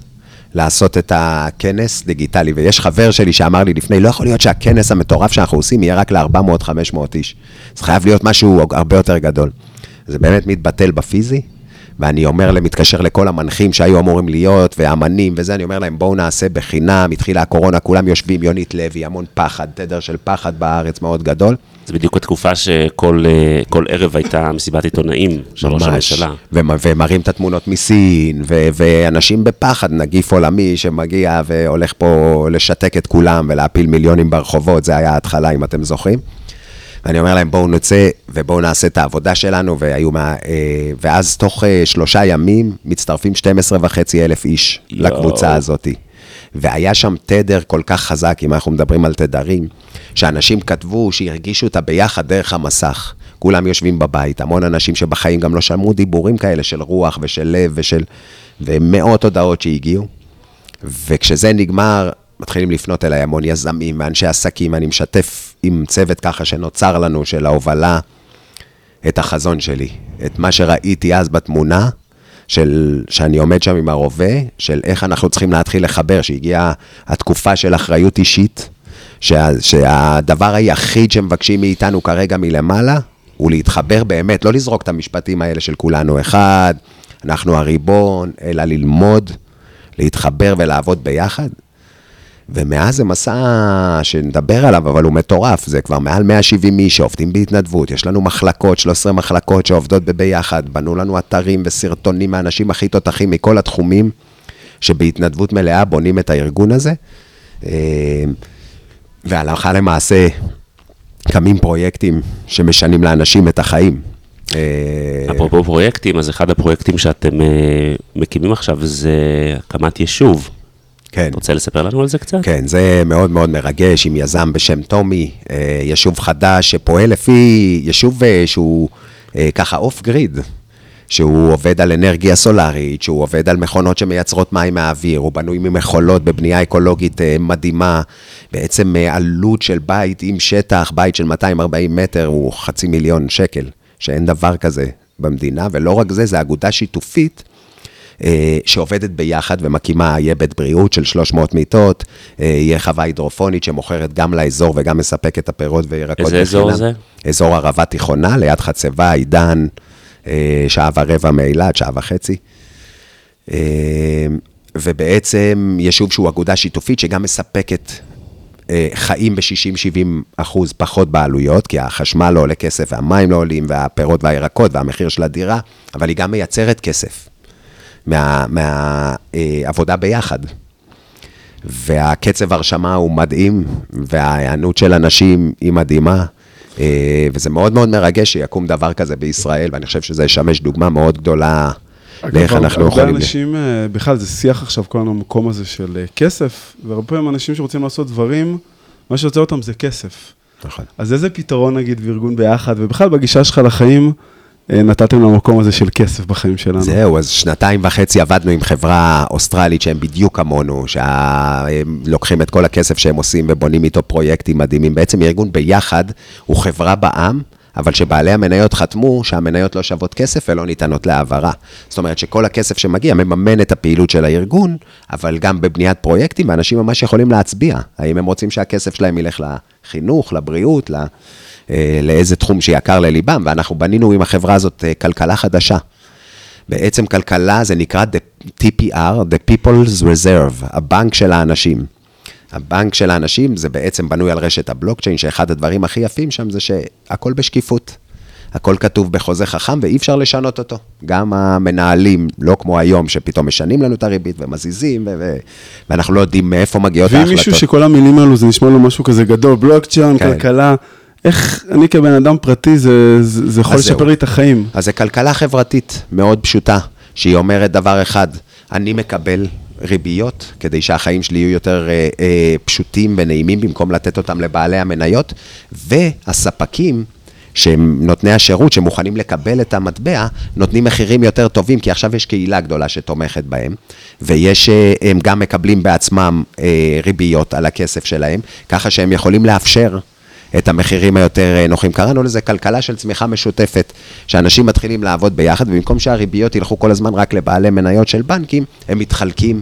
לעשות את הכנס דיגיטלי, ויש חבר שלי שאמר לי לפני, לא יכול להיות שהכנס המטורף שאנחנו עושים יהיה רק ל400-500 איש, זה חייב להיות משהו הרבה יותר גדול. זה באמת מתבטל בפיזי, ואני אומר להם, מתקשר לכל המנחים שהיו אמורים להיות, ואמנים וזה, אני אומר להם, בואו נעשה בחינם, התחילה הקורונה, כולם יושבים, יונית לוי, המון פחד, תדר של פחד בארץ מאוד גדול. זה בדיוק התקופה שכל ערב הייתה מסיבת עיתונאים של ראש הממשלה. ומראים את התמונות מסין, ואנשים בפחד, נגיף עולמי שמגיע והולך פה לשתק את כולם ולהפיל מיליונים ברחובות, זה היה ההתחלה אם אתם זוכרים. ואני אומר להם, בואו נוצא ובואו נעשה את העבודה שלנו, ואז תוך 3 ימים מצטרפים 12,500 איש לקבוצה הזאת. והיה שם תדר כל כך חזק, אם אנחנו מדברים על תדרים, שאנשים כתבו שהרגישו אותה ביחד דרך המסך. כולם יושבים בבית, המון אנשים שבחיים גם לא שמעו דיבורים כאלה של רוח ושל לב ומאות הודעות שהגיעו. וכשזה נגמר, מתחילים לפנות אליי המון יזמים, מאנשי עסקים, אני משתף עם צוות ככה שנוצר לנו של ההובלה, את החזון שלי, את מה שראיתי אז בתמונה, שאני עומד שם עם הרובה, של איך אנחנו צריכים להתחיל לחבר, שהגיעה התקופה של אחריות אישית, שהדבר היחיד שמבקשים מאיתנו כרגע מלמעלה, הוא להתחבר באמת, לא לזרוק את המשפטים האלה של כולנו אחד, אנחנו הריבון, אלא ללמוד, להתחבר ולעבוד ביחד, ומאז זה מסע שנדבר עליו, אבל הוא מטורף, זה כבר מעל 170 איש שעובדים בהתנדבות, יש לנו מחלקות, 13 מחלקות שעובדות בביחד, בנו לנו אתרים וסרטונים מהאנשים הכי תותחים מכל התחומים, שבהתנדבות מלאה בונים את הארגון הזה, והלכה למעשה קמים פרויקטים שמשנים לאנשים את החיים. אפרופו פרויקטים, אז אחד הפרויקטים שאתם מקימים עכשיו זה הקמת יישוב. כן. רוצה לספר לנו על זה קצת? כן, זה מאוד מאוד מרגש עם יזם בשם תומי, יישוב חדש שפועל לפי יישוב שהוא ככה אוף גריד, שהוא עובד על אנרגיה סולארית, שהוא עובד על מכונות שמייצרות מים מהאוויר, הוא בנוי ממכולות בבנייה אקולוגית מדהימה, בעצם עלות של בית עם שטח, בית של 240 מטר הוא 500,000 שקל, שאין דבר כזה במדינה, ולא רק זה, זה אגודה שיתופית, שעובדת ביחד ומקימה, יהיה בית בריאות של 300 מיטות, יהיה חווה הידרופונית שמוכרת גם לאזור וגם מספקת את הפירות וירקות. איזה אזור זה? אזור ערבה תיכונה, ליד חצבה, עידן, 1.25 שעה מאילת, 1.5 שעה. ובעצם יישוב שהוא אגודה שיתופית שגם מספקת חיים ב-60-70% פחות בעלויות, כי החשמל לא עולה כסף והמים לא עולים והפירות והירקות והמחיר של הדירה, אבל היא גם מייצרת כסף. מהעבודה ביחד. והקצב הרשמה הוא מדהים, וההיענות של אנשים היא מדהימה, וזה מאוד מאוד מרגש שיקום דבר כזה בישראל, ואני חושב שזה ישמש דוגמה מאוד גדולה, לאיך אנחנו יכולים... הרבה אנשים, בכלל זה שיח עכשיו כל המקום הזה של כסף, והרבה פעמים אנשים שרוצים לעשות דברים, מה שיוצא אותם זה כסף. נכון. אז איזה פתרון נגיד בארגון ביחד, ובכלל בגישה שלך לחיים, נתתם למקום הזה של כסף בחיים שלנו. זהו, אז 2.5 שנים עבדנו עם חברה אוסטרלית שהם בדיוק כמונו, שהם לוקחים את כל הכסף שהם עושים ובונים איתו פרויקטים מדהימים. בעצם ארגון ביחד הוא חברה בעם, אבל שבעלי המניות חתמו שהמניות לא שוות כסף ולא ניתנות להעברה. זאת אומרת שכל הכסף שמגיע מממן את הפעילות של הארגון, אבל גם בבניית פרויקטים, האנשים ממש יכולים להצביע. האם הם רוצים שהכסף שלהם ילך לחינוך, לבריאות, לאיזה תחום שיקר לליבם, ואנחנו בנינו עם החברה הזאת כלכלה חדשה. בעצם כלכלה זה נקרא TPR, The People's Reserve, הבנק של האנשים. הבנק של האנשים זה בעצם בנוי על רשת הבלוקצ'יין, שאחד הדברים הכי יפים שם זה שהכל בשקיפות, הכל כתוב בחוזה חכם ואי אפשר לשנות אותו. גם המנהלים, לא כמו היום שפתאום משנים לנו את הריבית ומזיזים, ואנחנו לא יודעים מאיפה מגיעות ההחלטות. ואם מישהו שכל המילים עלו, זה נשמע לו משהו כזה גדול, בלוקצ'יין, כלכלה, איך אני כבן אדם פרטי, זה יכול לשפר לי את החיים. אז זה כלכלה חברתית מאוד פשוטה, שהיא אומרת דבר אחד, אני מקבל ריביות, כדי שהחיים שלי יהיו יותר פשוטים ונעימים, במקום לתת אותם לבעלי המניות, והספקים, שהם נותני השירות, שמוכנים לקבל את המטבע, נותנים מחירים יותר טובים, כי עכשיו יש קהילה גדולה שתומכת בהם, ויש, הם גם מקבלים בעצמם ריביות על הכסף שלהם, ככה שהם יכולים לאפשר את המחירים היותר נוחים. קראנו לזה כלכלה של צמיחה משותפת, שאנשים מתחילים לעבוד ביחד, ובמקום שהריביות ילכו כל הזמן רק לבעלי מניות של בנקים, הם מתחלקים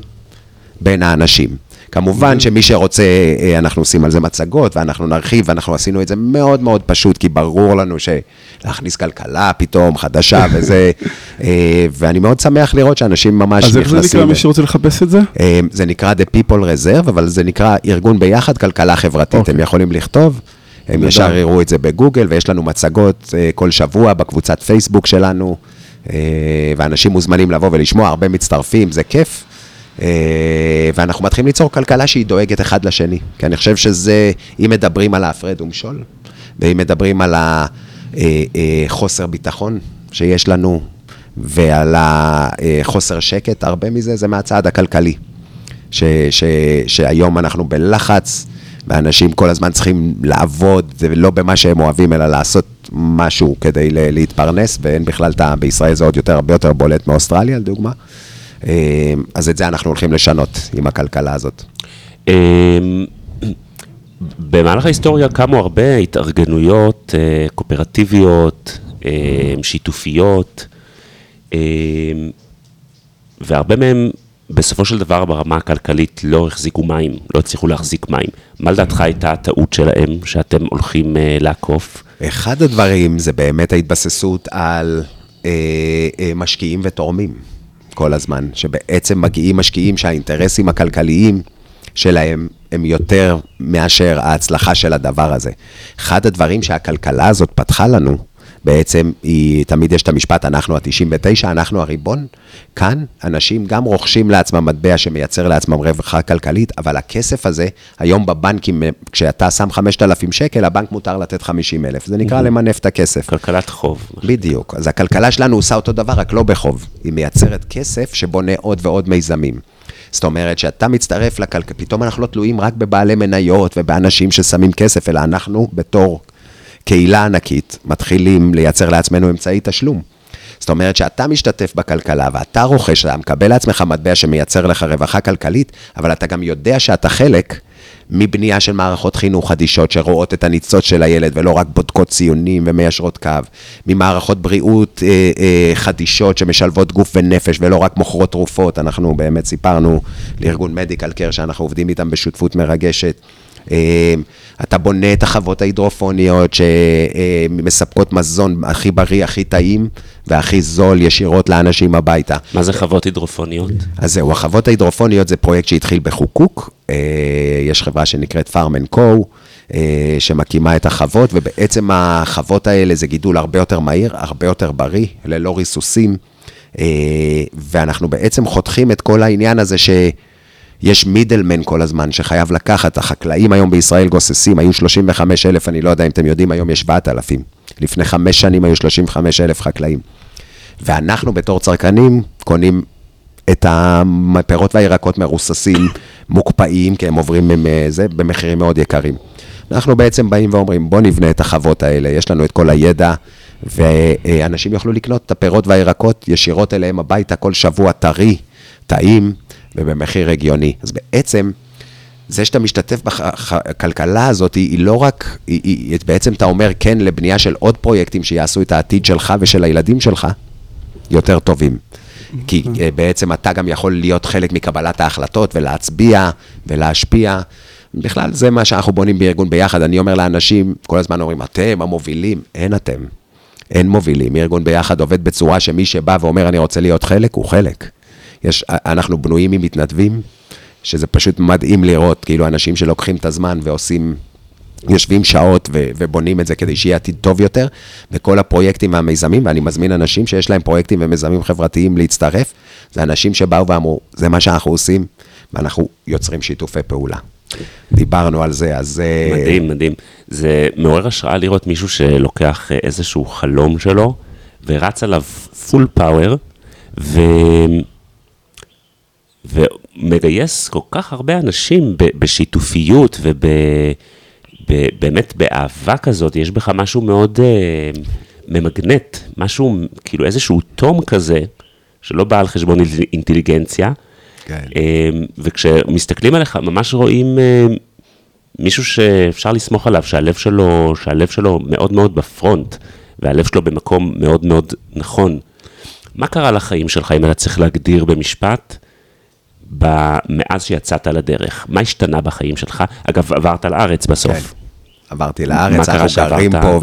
בין האנשים. כמובן שמי שרוצה, אנחנו עושים על זה מצגות, ואנחנו נרחיב, ואנחנו עשינו את זה מאוד מאוד פשוט, כי ברור לנו שלהכניס כלכלה פתאום חדשה וזה, ואני מאוד שמח לראות שאנשים ממש נכנסים. אז איך זה נקרא מי שרוצה לחפש את זה? זה נקרא The People's Reserve, אבל זה נקרא ארגון ביחד כלכלה חברתית, הם יכולים לכתוב. הם ישר יראו את זה בגוגל, ויש לנו מצגות כל שבוע בקבוצת פייסבוק שלנו, ואנשים מוזמנים לבוא ולשמוע, הרבה מצטרפים, זה כיף, ואנחנו מתחילים ליצור כלכלה שהיא דואגת אחד לשני, כי אני חושב שזה, אם מדברים על ההפרד ומשול, ואם מדברים על החוסר ביטחון שיש לנו, ועל החוסר שקט, הרבה מזה זה מהצעד הכלכלי, שהיום אנחנו בלחץ, ואנשים כל הזמן צריכים לעבוד, זה לא במה שהם אוהבים, אלא לעשות משהו כדי להתפרנס, ואין בכלל טעם, בישראל זה עוד יותר, הרבה יותר בולט מאוסטרליה, לדוגמה. אז את זה אנחנו הולכים לשנות עם הכלכלה הזאת. במהלך ההיסטוריה קמו הרבה התארגנויות, קואופרטיביות, שיתופיות, והרבה מהם, בסופו של דבר ברמה הכלכלית לא החזיקו מים, לא הצליחו להחזיק מים. מה לדעתך הייתה הטעות שלהם שאתם הולכים לעקוף? אחד הדברים זה באמת ההתבססות על משקיעים ותורמים כל הזמן, שבעצם מגיעים משקיעים שהאינטרסים הכלכליים שלהם הם יותר מאשר ההצלחה של הדבר הזה. אחד הדברים שהכלכלה הזאת פתחה לנו, בעצם תמיד יש את המשפט, אנחנו ה-99, אנחנו הריבון. כאן אנשים גם רוכשים לעצמם מטבע שמייצר לעצמם רווחה כלכלית, אבל הכסף הזה, היום בבנקים, כשאתה שם 5,000 שקל, הבנק מותר לתת 50,000. זה נקרא למנף את הכסף. כלכלת חוב. בדיוק. אז הכלכלה שלנו עושה אותו דבר, רק לא בחוב. היא מייצרת כסף שבונה עוד ועוד מיזמים. זאת אומרת, שאתה מצטרף לכלכלה, פתאום אנחנו לא תלויים רק בבעלי מניות ובאנשים ששמים כסף, אלא אנחנו בתור קהילה ענקית, מתחילים לייצר לעצמנו אמצעי תשלום. זאת אומרת שאתה משתתף בכלכלה, ואתה רוכש, אתה מקבל לעצמך מטבע שמייצר לך רווחה כלכלית, אבל אתה גם יודע שאתה חלק מבנייה של מערכות חינוך חדישות, שרואות את הניצוץ של הילד, ולא רק בודקות ציונים ומיישרות קו, ממערכות בריאות חדישות, שמשלבות גוף ונפש, ולא רק מוכרות תרופות. אנחנו באמת סיפרנו לארגון מדיקל קר, שאנחנו עובדים איתם בשותפות מרגשת, אתה בונה את החוות ההידרופוניות שמספקות מזון הכי בריא, הכי טעים והכי זול ישירות לאנשים הביתה. מה זה חוות הידרופוניות? אז זהו, החוות ההידרופוניות זה פרויקט שהתחיל בחוקוק, יש חברה שנקראת Farm and Co, שמקימה את החוות, ובעצם החוות האלה זה גידול הרבה יותר מהיר, הרבה יותר בריא, ללא ריסוסים, ואנחנו בעצם חותכים את כל העניין הזה ש... יש מידלמן כל הזמן שחייב לקחת, החקלאים היום בישראל גוססים, היו 35,000, אני לא יודע אם אתם יודעים, היום יש 7,000, לפני 5 שנים היו 35,000 חקלאים, ואנחנו בתור צרכנים קונים את הפירות והירקות מרוססים, מוקפאים, כי הם עוברים מזה, במחירים מאוד יקרים. אנחנו בעצם באים ואומרים, בוא נבנה את החוות האלה, יש לנו את כל הידע, ואנשים יוכלו לקנות את הפירות והירקות ישירות אליהם הביתה כל שבוע, טרי, טעים, ובמחיר רגיוני. אז בעצם, זה שאתה משתתף בכלכלה הזאת, היא לא רק, בעצם אתה אומר כן לבנייה של עוד פרויקטים שיעשו את העתיד שלך ושל הילדים שלך, יותר טובים. כי בעצם אתה גם יכול להיות חלק מקבלת ההחלטות, ולהצביע ולהשפיע. בכלל, זה מה שאנחנו בונים בארגון ביחד. אני אומר לאנשים, כל הזמן אומרים, אתם המובילים, אין אתם. אין מובילים. ארגון ביחד עובד בצורה שמי שבא ואומר, אני רוצה להיות חלק, הוא חלק. אנחנו בנויים עם מתנדבים, שזה פשוט מדהים לראות, כאילו אנשים שלוקחים את הזמן ועושים, יושבים שעות ובונים את זה כדי שיהיה עתיד טוב יותר, וכל הפרויקטים והמיזמים, ואני מזמין אנשים שיש להם פרויקטים ומיזמים חברתיים להצטרף, זה אנשים שבאו ואמרו, זה מה שאנחנו עושים, ואנחנו יוצרים שיתופי פעולה. דיברנו על זה, אז... מדהים, מדהים. זה מעורר השראה לראות מישהו שלוקח איזשהו חלום שלו, ורץ עליו פול פאוור, ומגייס כל כך הרבה אנשים בשיתופיות ובאמת באהבה כזאת, יש בך משהו מאוד ממגנט, משהו, כאילו איזשהו תום כזה, שלא בא על חשבון אינטליגנציה, וכשמסתכלים עליך ממש רואים מישהו שאפשר לסמוך עליו, שהלב שלו מאוד מאוד בפרונט, והלב שלו במקום מאוד מאוד נכון. מה קרה לחיים שלך, אם אתה צריך להגדיר במשפט, מאז שיצאת לדרך? מה השתנה בחיים שלך? אגב, עברת לארץ בסוף. כן. עברתי לארץ, אחרי שערים פה.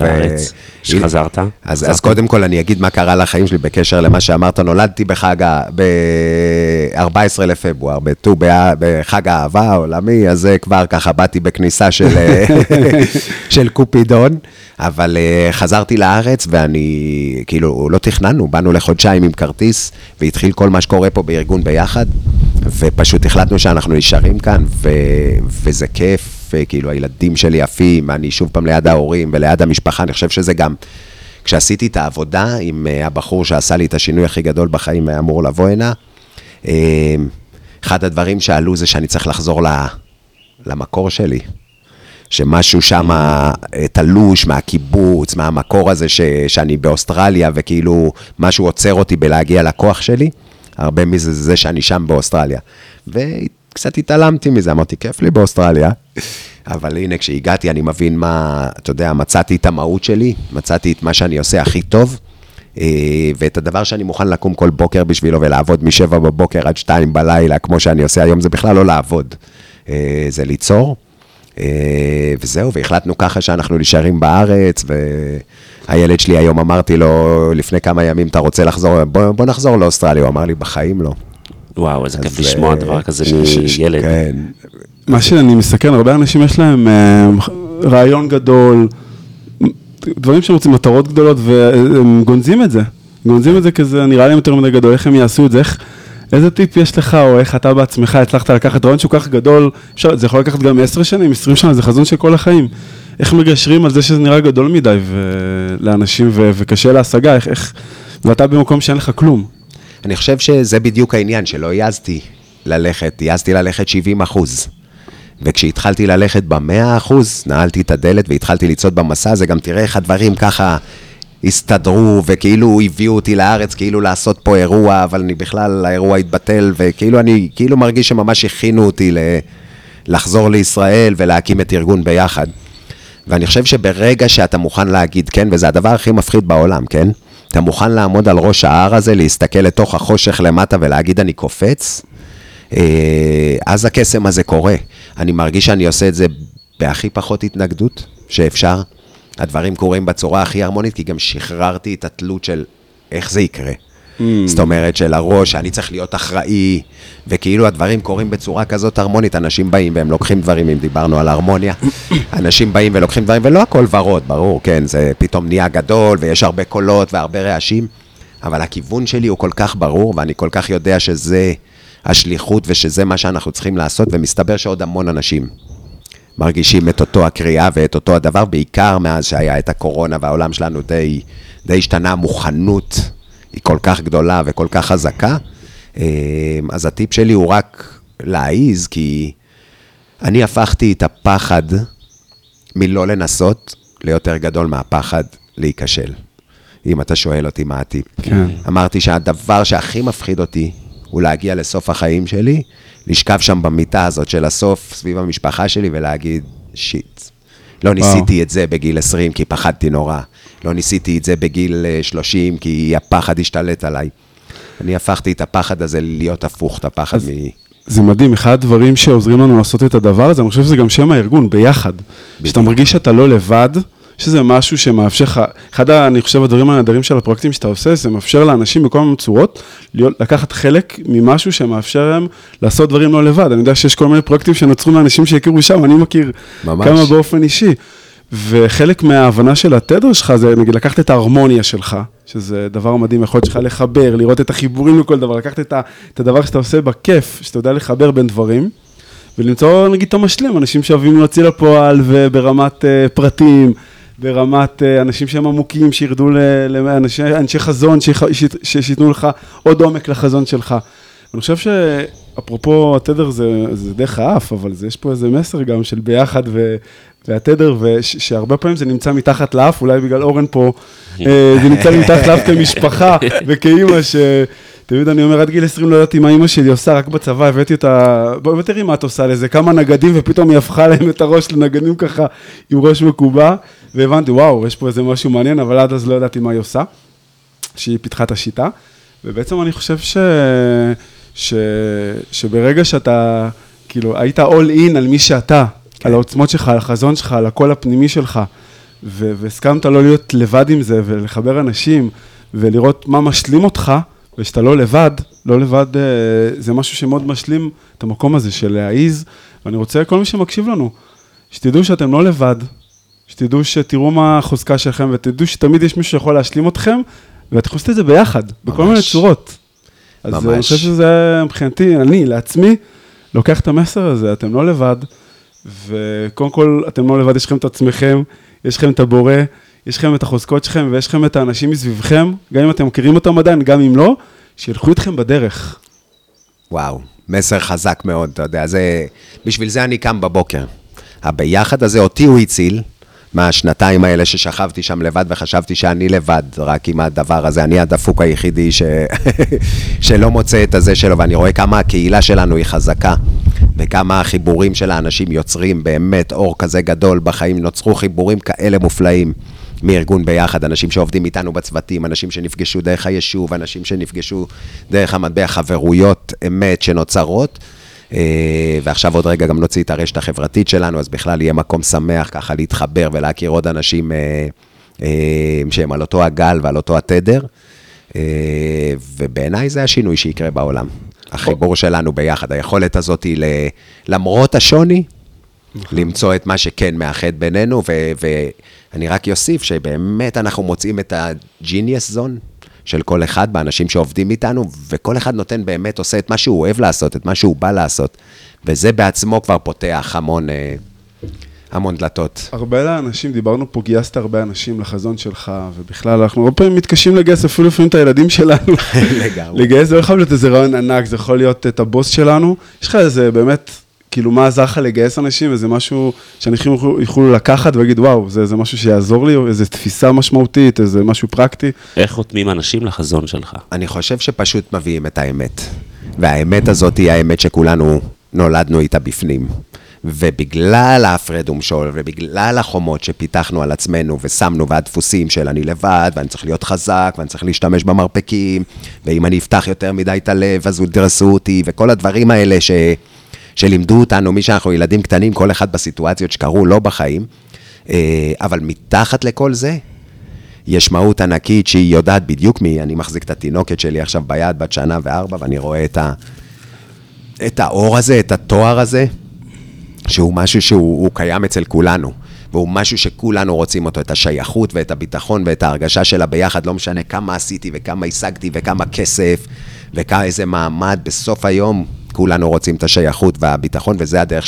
שחזרת? אז קודם כל אני אגיד מה קרה לחיים שלי בקשר למה שאמרת, נולדתי ב-14 לפברואר, בחג האהבה העולמי, אז זה כבר ככה, באתי בכניסה של קופידון, אבל חזרתי לארץ ואני, כאילו, לא תכננו, באנו לחודשיים עם כרטיס, והתחיל כל מה שקורה פה בארגון ביחד, ופשוט החלטנו שאנחנו נשארים כאן, וזה כיף. כאילו הילדים שלי יפים, אני שוב פעם ליד ההורים וליד המשפחה, אני חושב שזה גם, כשעשיתי את העבודה עם הבחור שעשה לי את השינוי הכי גדול בחיים, היה אמור לבוא הנה, אחד הדברים שעלו זה שאני צריך לחזור למקור שלי, שמשהו שם תלוש מהקיבוץ, מהמקור הזה שאני באוסטרליה, וכאילו משהו עוצר אותי בלהגיע לכוח שלי, הרבה מזה זה שאני שם באוסטרליה, קצת התעלמתי מזה, אמרתי, כיף לי באוסטרליה, אבל הנה, כשהגעתי, אני מבין מה, אתה יודע, מצאתי את המהות שלי, מצאתי את מה שאני עושה הכי טוב, ואת הדבר שאני מוכן לקום כל בוקר בשבילו, ולעבוד משבע בבוקר עד 2 בלילה, כמו שאני עושה היום, זה בכלל לא לעבוד, זה ליצור, וזהו, והחלטנו ככה שאנחנו נשארים בארץ, והילד שלי היום אמרתי לו, לפני כמה ימים, אתה רוצה לחזור, בוא נחזור לאוסטרליה, הוא אמר לי, בחיים לא. וואו, איזה כיף לשמוע דבר כזה מילד. מה שאני מסתכל, הרבה אנשים יש להם רעיון גדול, דברים שהם רוצים מטרות גדולות, והם גונזים את זה. גונזים את זה כזה, נראה להם יותר מדי גדול, איך הם יעשו את זה, איזה טיפ יש לך, או איך אתה בעצמך הצלחת לקחת רעיון שהוא כך גדול, זה יכול לקחת גם 10 שנים, 20 שנה, זה חזון של כל החיים. איך מגשרים על זה שזה נראה גדול מדי לאנשים, וקשה להשגה, ואתה במקום שאין לך כלום. אני חושב שזה בדיוק העניין, שלא יעזתי ללכת 70%. וכשהתחלתי ללכת ב100%, נעלתי את הדלת והתחלתי לצעוד במסע, זה גם תראה איך הדברים ככה הסתדרו, וכאילו הביאו אותי לארץ, כאילו לעשות פה אירוע, אבל אני בכלל, האירוע התבטל, וכאילו אני מרגיש שממש הכינו אותי לחזור לישראל ולהקים את ארגון ביחד. ואני חושב שברגע שאתה מוכן להגיד כן, וזה הדבר הכי מפחיד בעולם, כן? אתה מוכן לעמוד על ראש ההר הזה, להסתכל לתוך החושך למטה ולהגיד אני קופץ, אז הקסם הזה קורה. אני מרגיש שאני עושה את זה בהכי פחות התנגדות שאפשר. הדברים קורים בצורה הכי הרמונית, כי גם שחררתי את התלות של איך זה יקרה. זאת אומרת של הראש, אני צריך להיות אחראי, וכאילו הדברים קורים בצורה כזאת הרמונית, אנשים באים והם לוקחים דברים, אם דיברנו על הרמוניה, אנשים באים ולוקחים דברים, ולא הכל ורוד, ברור, כן, זה פתאום נהיה גדול, ויש הרבה קולות והרבה רעשים, אבל הכיוון שלי הוא כל כך ברור, ואני כל כך יודע שזה השליחות, ושזה מה שאנחנו צריכים לעשות, ומסתבר שעוד המון אנשים מרגישים את אותו הקריאה ואת אותו הדבר, בעיקר מאז שהיה את הקורונה, והעולם שלנו די השתנה, מוכנות היא כל כך גדולה וכל כך חזקה, אז הטיפ שלי הוא רק להעיז, כי אני הפכתי את הפחד מלא לנסות ליותר גדול מהפחד להיכשל. אם אתה שואל אותי מה הטיפ. כן. אמרתי שהדבר שהכי מפחיד אותי הוא להגיע לסוף החיים שלי, לשכב שם במיטה הזאת של הסוף סביב המשפחה שלי ולהגיד שיט. לא ניסיתי את זה בגיל 20 כי פחדתי נורא. לא ניסיתי את זה בגיל 30 כי הפחד השתלט עליי. אני הפכתי את הפחד הזה להיות הפוך, את הפחד זה מדהים, אחד הדברים שעוזרים לנו לעשות את הדבר הזה, אני חושב שזה גם שם הארגון, ביחד. שאתה מרגיש שאתה לא לבד, שזה משהו שמאפשר לך, אחד אני חושב הדברים הנדרים של הפרויקטים שאתה עושה, זה מאפשר לאנשים בכל מיני צורות, לקחת חלק ממשהו שמאפשר להם לעשות דברים לא לבד. אני יודע שיש כל מיני פרויקטים שנוצרו מאנשים שהכירו שם, אני מכיר כמה באופן אישי. וחלק מההבנה של התדר שלך זה, נגיד, לקחת את ההרמוניה שלך, שזה דבר מדהים, יכול להיות שלך לחבר, לראות את החיבורים לכל דבר, לקחת את הדבר שאתה עושה בכיף, שאתה יודע לחבר בין דברים, ולמצוא, נגיד, את המשלים, אנשים שאוהבים להוציא לפועל, וברמת פרטים, ברמת אנשים שהם עמוקים, שירדו לאנשי חזון, שיתנו לך עוד עומק לחזון שלך. אני חושב שאפרופו התדר זה דרך האף, אבל יש פה איזה מסר גם של ביחד והתדר, שהרבה פעמים זה נמצא מתחת לאף, אולי בגלל אורן פה, זה נמצא מתחת לאף כמשפחה וכאימא תמיד אני אומר, עד גיל 20 לא יודעת מה אימא שלי עושה, רק בצבא הבאתי אותה, בואו תראי מה את עושה לזה, כמה נגדים ופתאום היא הפכה להם את הראש לנגדים ככה עם ראש מקובה, והבנתי וואו, יש פה איזה משהו מעניין, אבל עד אז לא ידעתי מה היא עושה, שהיא פיתחה את השיטה, ובעצם אני חושב שברגע שאתה, כאילו, היית all in על מי שאתה, על העוצמות שלך, על החזון שלך, על הקול הפנימי שלך, והסכמת לא להיות לבד עם זה, ולחבר אנשים, ולראות מה משלים אותך, ושאתה לא לבד, לא לבד, זה משהו שמאוד משלים את המקום הזה של להעיז, ואני רוצה, כל מי שמקשיב לנו, שתדעו שאתם לא לבד, שתדעו שתראו מה החוזקה שלכם, ותדעו שתמיד יש מישהו שיכול להשלים אתכם, ואתם חושבים את זה ביחד, בכל מיני צורות. אז אני חושב שזה מבחינתי, אני לעצמי, לוקח את המסר הזה, אתם לא לבד, וקודם כל, אתם לא לבד, יש לכם את עצמכם, יש לכם את הבורא, יש לכם את החוזקות שלכם, ויש לכם את האנשים מסביבכם, גם אם אתם מכירים אותם עדיין, גם אם לא, שילכו איתכם בדרך. וואו, מסר חזק מאוד, אתה יודע, זה, בשביל זה אני קם בבוקר. הביחד הזה, אותי הוא הציל, מהשנתיים האלה ששכבתי שם לבד, וחשבתי שאני לבד, רק עם הדבר הזה, אני הדפוק היחידי שלא מוצא את הזה שלו, ואני רואה כמה הקהילה שלנו היא חזקה, וכמה החיבורים של האנשים יוצרים באמת אור כזה גדול בחיים, נוצרו חיבורים כאלה מופלאים מארגון ביחד, אנשים שעובדים איתנו בצוותים, אנשים שנפגשו דרך היישוב, אנשים שנפגשו דרך המטבע, חברויות אמת שנוצרות, ועכשיו עוד רגע גם נוציא את הרשת החברתית שלנו, אז בכלל יהיה מקום שמח ככה להתחבר ולהכיר עוד אנשים שהם על אותו הגל ועל אותו התדר, ובעיניי זה השינוי שיקרה בעולם. החיבור שלנו ביחד, היכולת הזאת היא למרות השוני, למצוא את מה שכן מאחד בינינו, ואני רק יוסיף שבאמת אנחנו מוצאים את הג'יניאס זון, של כל אחד, באנשים שעובדים איתנו, וכל אחד נותן באמת, עושה את מה שהוא אוהב לעשות, את מה שהוא בא לעשות, וזה בעצמו כבר פותח המון, המון דלתות. הרבה לאנשים, דיברנו פה, גייסת הרבה אנשים לחזון שלך, ובכלל אנחנו הרבה פעמים מתקשים לגייס, אפילו לפעמים את הילדים שלנו. לגמרי. לגייס, זה לא יכול להיות איזה רעיון ענק, זה יכול להיות את הבוס שלנו, יש לך איזה באמת, כאילו מה עזר לך לגייס אנשים, איזה משהו שאנשים יוכלו לקחת ולהגיד, וואו, זה משהו שיעזור לי, איזו תפיסה משמעותית, איזה משהו פרקטי. איך חותמים אנשים לחזון שלך? אני חושב שפשוט מביאים את האמת. והאמת הזאת היא האמת שכולנו נולדנו איתה בפנים. ובגלל ההפרד ומשול, ובגלל החומות שפיתחנו על עצמנו ושמנו, והדפוסים של אני לבד, ואני צריך להיות חזק, ואני צריך להשתמש במרפקים, ואם אני אפתח יותר מדי את הלב, אז הוא דרסו אותי, וכל הדברים האלה שלימדו אותנו, מי שאנחנו ילדים קטנים, כל אחד בסיטואציות שקרו לא בחיים, אבל מתחת לכל זה, יש מהות ענקית שהיא יודעת בדיוק מי, אני מחזיק את התינוקת שלי עכשיו ביד, בת 1.4, ואני רואה את האור הזה, את התואר הזה, שהוא משהו שהוא קיים אצל כולנו, והוא משהו שכולנו רוצים אותו, את השייכות ואת הביטחון ואת ההרגשה שלה ביחד, לא משנה כמה עשיתי וכמה השגתי וכמה כסף, ואיזה מעמד בסוף היום, כולנו רוצים את השייכות והביטחון, וזה הדרך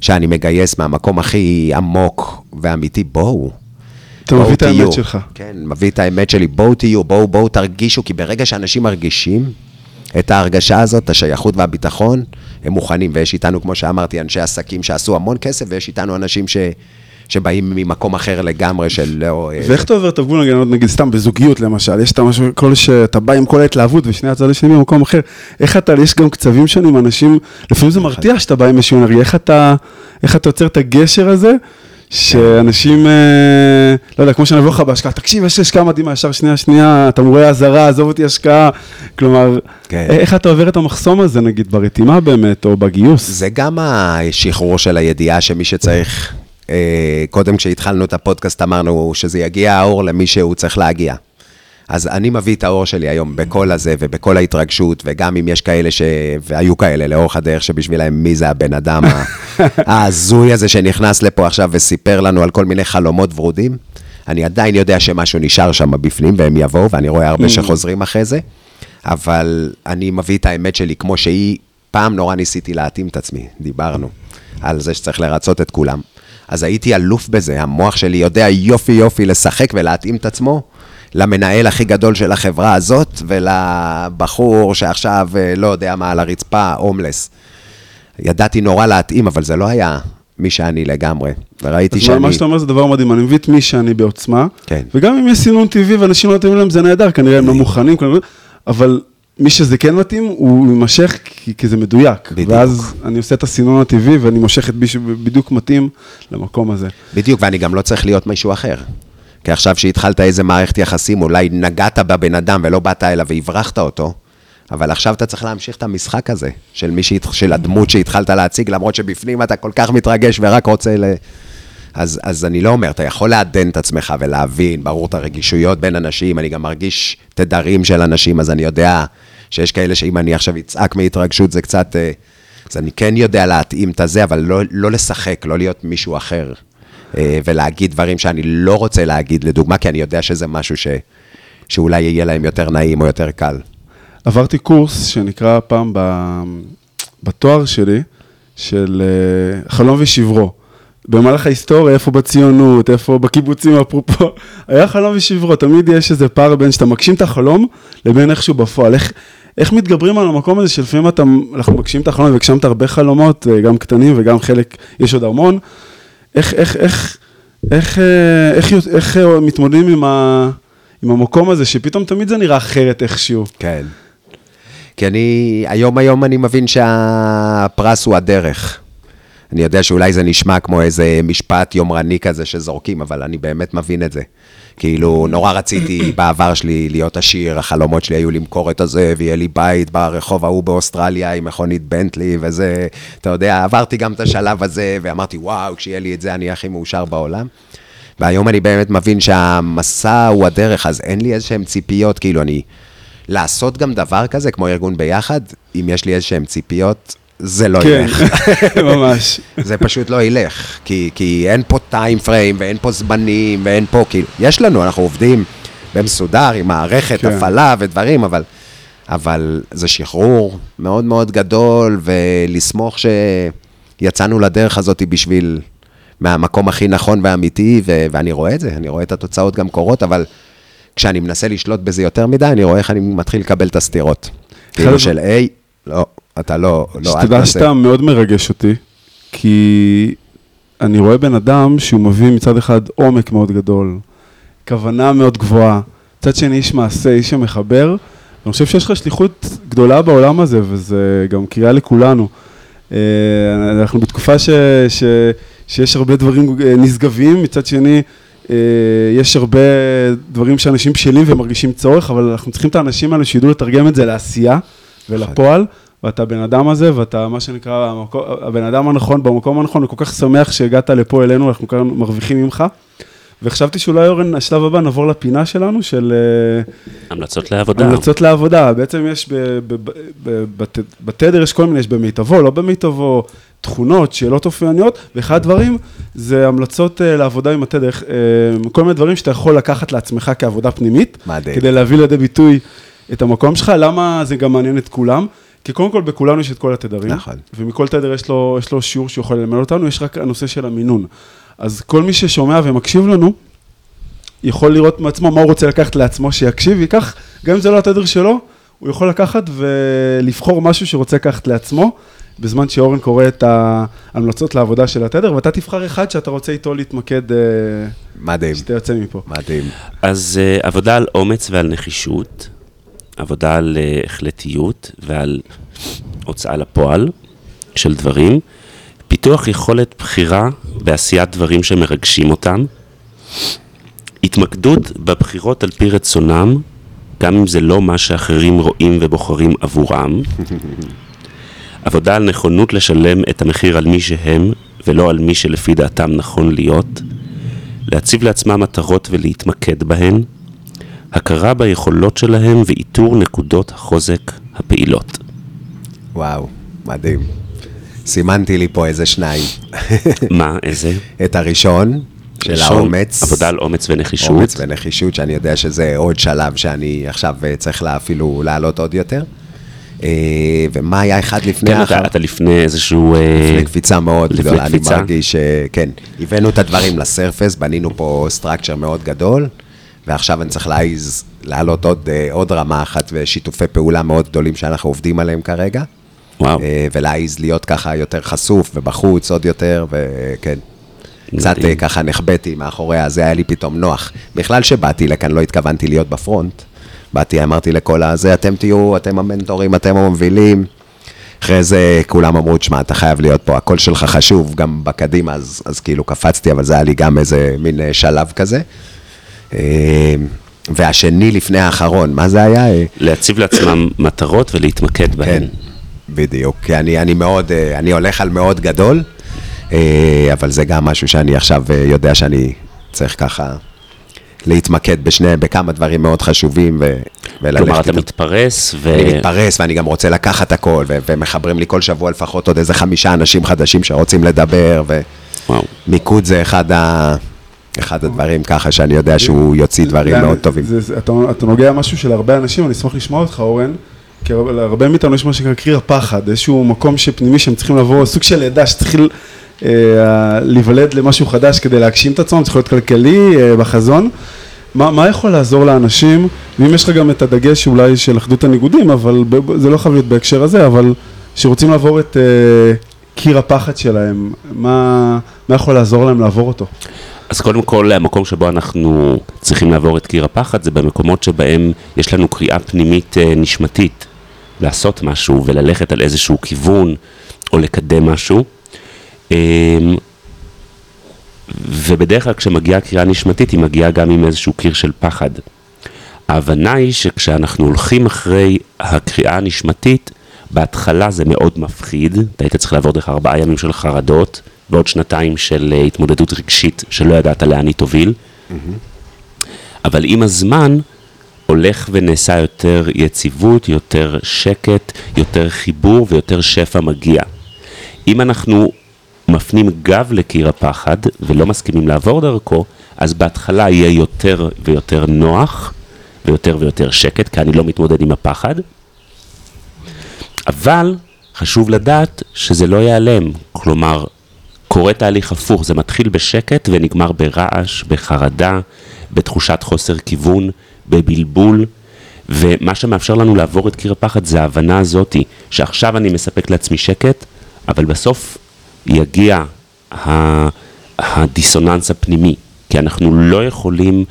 שאני מגייס מהמקום הכי עמוק ואמיתי, בואו. אתה מביא את האמת שלך. כן, מביא את האמת שלי, בואו תהיו, בואו תרגישו, כי ברגע שאנשים מרגישים את ההרגשה הזאת, השייכות והביטחון, הם מוכנים, ויש איתנו, כמו שאמרתי, אנשי עסקים שעשו המון כסף, ויש איתנו אנשים שבאים ממקום אחר לגמרי של לא... ואיך אתה עובר את הגבול, נגיד, סתם בזוגיות למשל, יש את משהו, כל שאתה בא עם כל ההתלהבות, ושני הצד השני במקום אחר, איך אתה, יש גם קצבים שונים, אנשים, לפעמים זה מרתיע שאתה בא עם איזשהו נרי, איך אתה יוצר את הגשר הזה, שאנשים, לא יודע, כמו שאני אבוא לך בהשקעה, תקשיב, יש השקעה מדהימה, ישר שנייה, אתה מורה הזרה, עזוב אותי השקעה, כלומר, איך אתה עובר את המחסום הזה, נגיד, ברתימה באמת, או בגיוס? זה גם השחרור של הידיעה שמי שצריך קודם כשהתחלנו את הפודקאסט אמרנו שזה יגיע האור למי שהוא צריך להגיע. אז אני מביא את האור שלי היום בכל הזה ובכל ההתרגשות, וגם אם יש כאלה והיו כאלה לאורך הדרך שבשבילהם מי זה הבן אדם הזוי הזה שנכנס לפה עכשיו וסיפר לנו על כל מיני חלומות ורודים, אני עדיין יודע שמשהו נשאר שם בפנים והם יבואו, ואני רואה הרבה שחוזרים אחרי זה, אבל אני מביא את האמת שלי כמו שהיא. פעם נורא ניסיתי להתאים את עצמי, דיברנו על זה שצריך לרצות את כולם, אז הייתי אלוף בזה, המוח שלי יודע יופי לשחק ולהתאים את עצמו למנהל הכי גדול של החברה הזאת, ולבחור שעכשיו לא יודע מה על הרצפה, הומלס. ידעתי נורא להתאים, אבל זה לא היה מי שאני לגמרי. וראיתי שאני... מה שאתה אומר זה דבר מדהים, אני מביא את מי שאני בעוצמה, כן. וגם אם יש סינון טבעי ואנשים לא מתאים להם, זה נהדר, כנראה הם לא מוכנים, אבל... מי שזה כן מתאים, הוא ממשך כי זה מדויק. בדיוק. ואז אני עושה את הסינון הטבעי, ואני מושך את מי שבדיוק מתאים למקום הזה. בדיוק, ואני גם לא צריך להיות מישהו אחר. כי עכשיו שהתחלת איזה מערכת יחסים, אולי נגעת בבן אדם ולא באת אליו והברחת אותו, אבל עכשיו אתה צריך להמשיך את המשחק הזה, של הדמות שהתחלת להציג, למרות שבפנים אתה כל כך מתרגש ורק רוצה אז אני לא אומר, אתה יכול לעדן את עצמך ולהבין, ברור את הרגישויות בין אנשים, אני גם מרגיש תדרים של אנשים, אז אני יודע שיש כאלה שאם אני עכשיו יצעק מהתרגשות זה קצת, אז אני כן יודע להתאים את זה, אבל לא לשחק, לא להיות מישהו אחר, ולהגיד דברים שאני לא רוצה להגיד, לדוגמה, כי אני יודע שזה משהו שאולי יהיה להם יותר נעים או יותר קל. עברתי קורס שנקרא פעם בתואר שלי, של חלום ושברו. במהלך ההיסטוריה, איפה בציונות, איפה בקיבוצים, אפרופו, היה חלום ושברו, תמיד יש איזה פער בין שאתה מגשים את החלום, לבין איכשהו בפועל. איך מתגברים על המקום הזה, שלפעמים אנחנו מגשים את החלום, והגשמת הרבה חלומות, גם קטנים וגם חלק, יש עוד המון. איך מתמודדים עם המקום הזה, שפתאום תמיד זה נראה אחרת איכשהו. כן. כי אני, היום אני מבין שהפרס הוא הדרך. אני יודע שאולי זה נשמע כמו איזה משפט יומרני כזה שזורקים, אבל אני באמת מבין את זה. כאילו, נורא רציתי בעבר שלי להיות עשיר, החלומות שלי היו למכור את הזה, ויהיה לי בית ברחוב ההוא באוסטרליה, עם מכונית בנטלי וזה, אתה יודע, עברתי גם את השלב הזה, ואמרתי, וואו, כשיהיה לי את זה, אני הכי מאושר בעולם. והיום אני באמת מבין שהמסע הוא הדרך, אז אין לי איזשהם ציפיות, כאילו, אני לעשות גם דבר כזה, כמו ארגון ביחד, אם יש לי איזשהם ציפיות, זה לא ילך. כן, ממש. זה פשוט לא ילך, כי אין פה טיים פריים, ואין פה זמנים, ואין פה, כאילו, יש לנו, אנחנו עובדים במסודר, עם מערכת, הפעלה ודברים, אבל זה שחרור מאוד מאוד גדול, ולסמוך שיצאנו לדרך הזאת בשביל, מהמקום הכי נכון ואמיתי, ואני רואה את זה, אני רואה את התוצאות גם קורות, אבל כשאני מנסה לשלוט בזה יותר מדי, אני רואה איך אני מתחיל לקבל את הסתירות. כאילו של, היי, לא, אתה לא שתדע שאתה מאוד מרגש אותי, כי אני רואה בן אדם שהוא מביא מצד אחד עומק מאוד גדול, כוונה מאוד גבוהה, מצד שני איש מעשה, איש שמחבר, אני חושב שיש לך שליחות גדולה בעולם הזה, וזה גם קריאה לכולנו. אנחנו בתקופה שיש הרבה דברים נשגבים, מצד שני יש הרבה דברים שאנשים בשלים ומרגישים צורך, אבל אנחנו צריכים את האנשים האלה שידעו לתרגם את זה לעשייה ולפועל, ואתה הבן אדם הזה, ואתה מה שנקרא הבן אדם הנכון, במקום הנכון, אני כל כך שמח שהגעת לפה אלינו, אנחנו כאן מרוויחים ממך, וחשבתי שאולי אורן, השלב הבא נעבור לפינה שלנו של המלצות לעבודה. המלצות לעבודה, בעצם יש בתדר יש כל מיני, יש במיטבו, לא במיטבו, תכונות, שאלות אופייניות, ואחד הדברים זה המלצות לעבודה עם התדר, כל מיני דברים שאתה יכול לקחת לעצמך כעבודה פנימית, כדי להביא לידי ביטוי את המקום שלך, למה זה גם מעניין את כולם, כי קודם כל בכולנו יש את כל התדרים, ומכל תדר יש לו שיעור שיכול ללמד אותנו, יש רק הנושא של המינון. אז כל מי ששומע ומקשיב לנו, יכול לראות מעצמו מה הוא רוצה לקחת לעצמו שיקשיב, ייקח, גם אם זה לא התדר שלו, הוא יכול לקחת ולבחור משהו שרוצה לקחת לעצמו, בזמן שאורן קורא את ההמלצות לעבודה של התדר, ואתה תבחר אחד שאתה רוצה איתו להתמקד, מדהים. שאתה יוצא מפה. מדהים. אז עבודה על אומץ ועל נחישות, עבודה על החלטיות ועל הוצאה לפועל של דברים, פיתוח יכולת בחירה בעשיית דברים שמרגשים אותם, התמקדות בבחירות על פי רצונם, גם אם זה לא מה שאחרים רואים ובוחרים עבורם, עבודה על נכונות לשלם את המחיר על מי שהם ולא על מי שלפי דעתם נכון להיות, להציב לעצמם מטרות ולהתמקד בהן, הכרה ביכולות שלהם ואיתור נקודות החוזק הפעילות. וואו, מדהים. סימנתי לי פה איזה שניים. מה, איזה? את הראשון, של האומץ. עבודה על אומץ ונחישות. אומץ ונחישות, שאני יודע שזה עוד שלב שאני עכשיו צריך אפילו לעלות עוד יותר. ומה היה אחד לפני האחר? כן, אתה לפני איזשהו לפני קפיצה מאוד גדולה. אני מרגיש שכן, הבאנו את הדברים לסרפס, בנינו פה סטרקצ'ר מאוד גדול, ועכשיו אני צריך להעיז, לעלות עוד רמה אחת ושיתופי פעולה מאוד גדולים שאנחנו עובדים עליהם כרגע. וואו. ולהעיז להיות ככה יותר חשוף ובחוץ עוד יותר, וכן. קצת ככה נחבטתי מאחוריה, זה היה לי פתאום נוח. בכלל שבאתי לכאן, לא התכוונתי להיות בפרונט. באתי, אמרתי לכל הזה, אתם תהיו, אתם המנטורים, אתם המובילים. אחרי זה כולם אמרו, תשמע, אתה חייב להיות פה, הכל שלך חשוב, גם בקדימה, אז כאילו קפצתי, אבל זה היה לי גם איזה מין שלב כזה. והשני לפני האחרון, מה זה היה? להציב לעצמם מטרות ולהתמקד בהן. בדיוק, כי אני הולך על מאוד גדול, אבל זה גם משהו שאני עכשיו יודע שאני צריך ככה להתמקד בשני, בכמה דברים מאוד חשובים וללכת. כלומר, אתה מתפרס אני מתפרס ואני גם רוצה לקחת הכל, ומחברים לי כל שבוע לפחות עוד איזה 5 אנשים חדשים שרוצים לדבר, ומיקוד זה אחד הדברים ככה שאני יודע שהוא יוציא דברים מאוד טובים. אתה נוגע משהו של הרבה אנשים, אני אשמח לשמוע אותך אורן, כי הרבה מאיתנו יש מה שנקרא קריר הפחד, איזשהו מקום שפנימי שהם צריכים לבוא, סוג של לידה שצריך להיוולד למשהו חדש כדי להגשים את עצמם, צריך להיות כלכלי בחזון. מה יכול לעזור לאנשים, ואם יש לך גם את הדגש אולי של אחדות הניגודים, אבל זה לא חייב להיות בהקשר הזה, אבל שרוצים לעבור את קיר הפחד שלהם, מה יכול לעזור להם לעבור אותו? אז קודם כל, המקום שבו אנחנו צריכים לעבור את קיר הפחד, זה במקומות שבהם יש לנו קריאה פנימית נשמתית, לעשות משהו וללכת על איזשהו כיוון, או לקדם משהו. ובדרך כלל כשמגיעה הקריאה נשמתית, היא מגיעה גם עם איזשהו קיר של פחד. ההבנה היא שכשאנחנו הולכים אחרי הקריאה הנשמתית, בהתחלה זה מאוד מפחיד, אתה היית צריך לעבור דרך 4 ימים של חרדות, ועוד 2 של התמודדות רגשית שלא ידעת לאן היא תוביל. אבל עם הזמן הולך ונעשה יותר יציבות, יותר שקט, יותר חיבור ויותר שפע מגיע. אם אנחנו מפנים גב לקיר הפחד ולא מסכימים לעבור דרכו, אז בהתחלה יהיה יותר ויותר נוח ויותר ויותר שקט, כי אני לא מתמודד עם הפחד. אבל חשוב לדעת שזה לא ייעלם, כלומר קורה תהליך הפוך, זה מתחיל בשקט ונגמר ברעש, בחרדה, בתחושת חוסר כיוון, בבלבול, ומה שמאפשר לנו לעבור את קיר הפחד זה ההבנה הזאת, שעכשיו אני מספק לעצמי שקט, אבל בסוף יגיע הדיסוננס הפנימי, כי אנחנו לא יכולים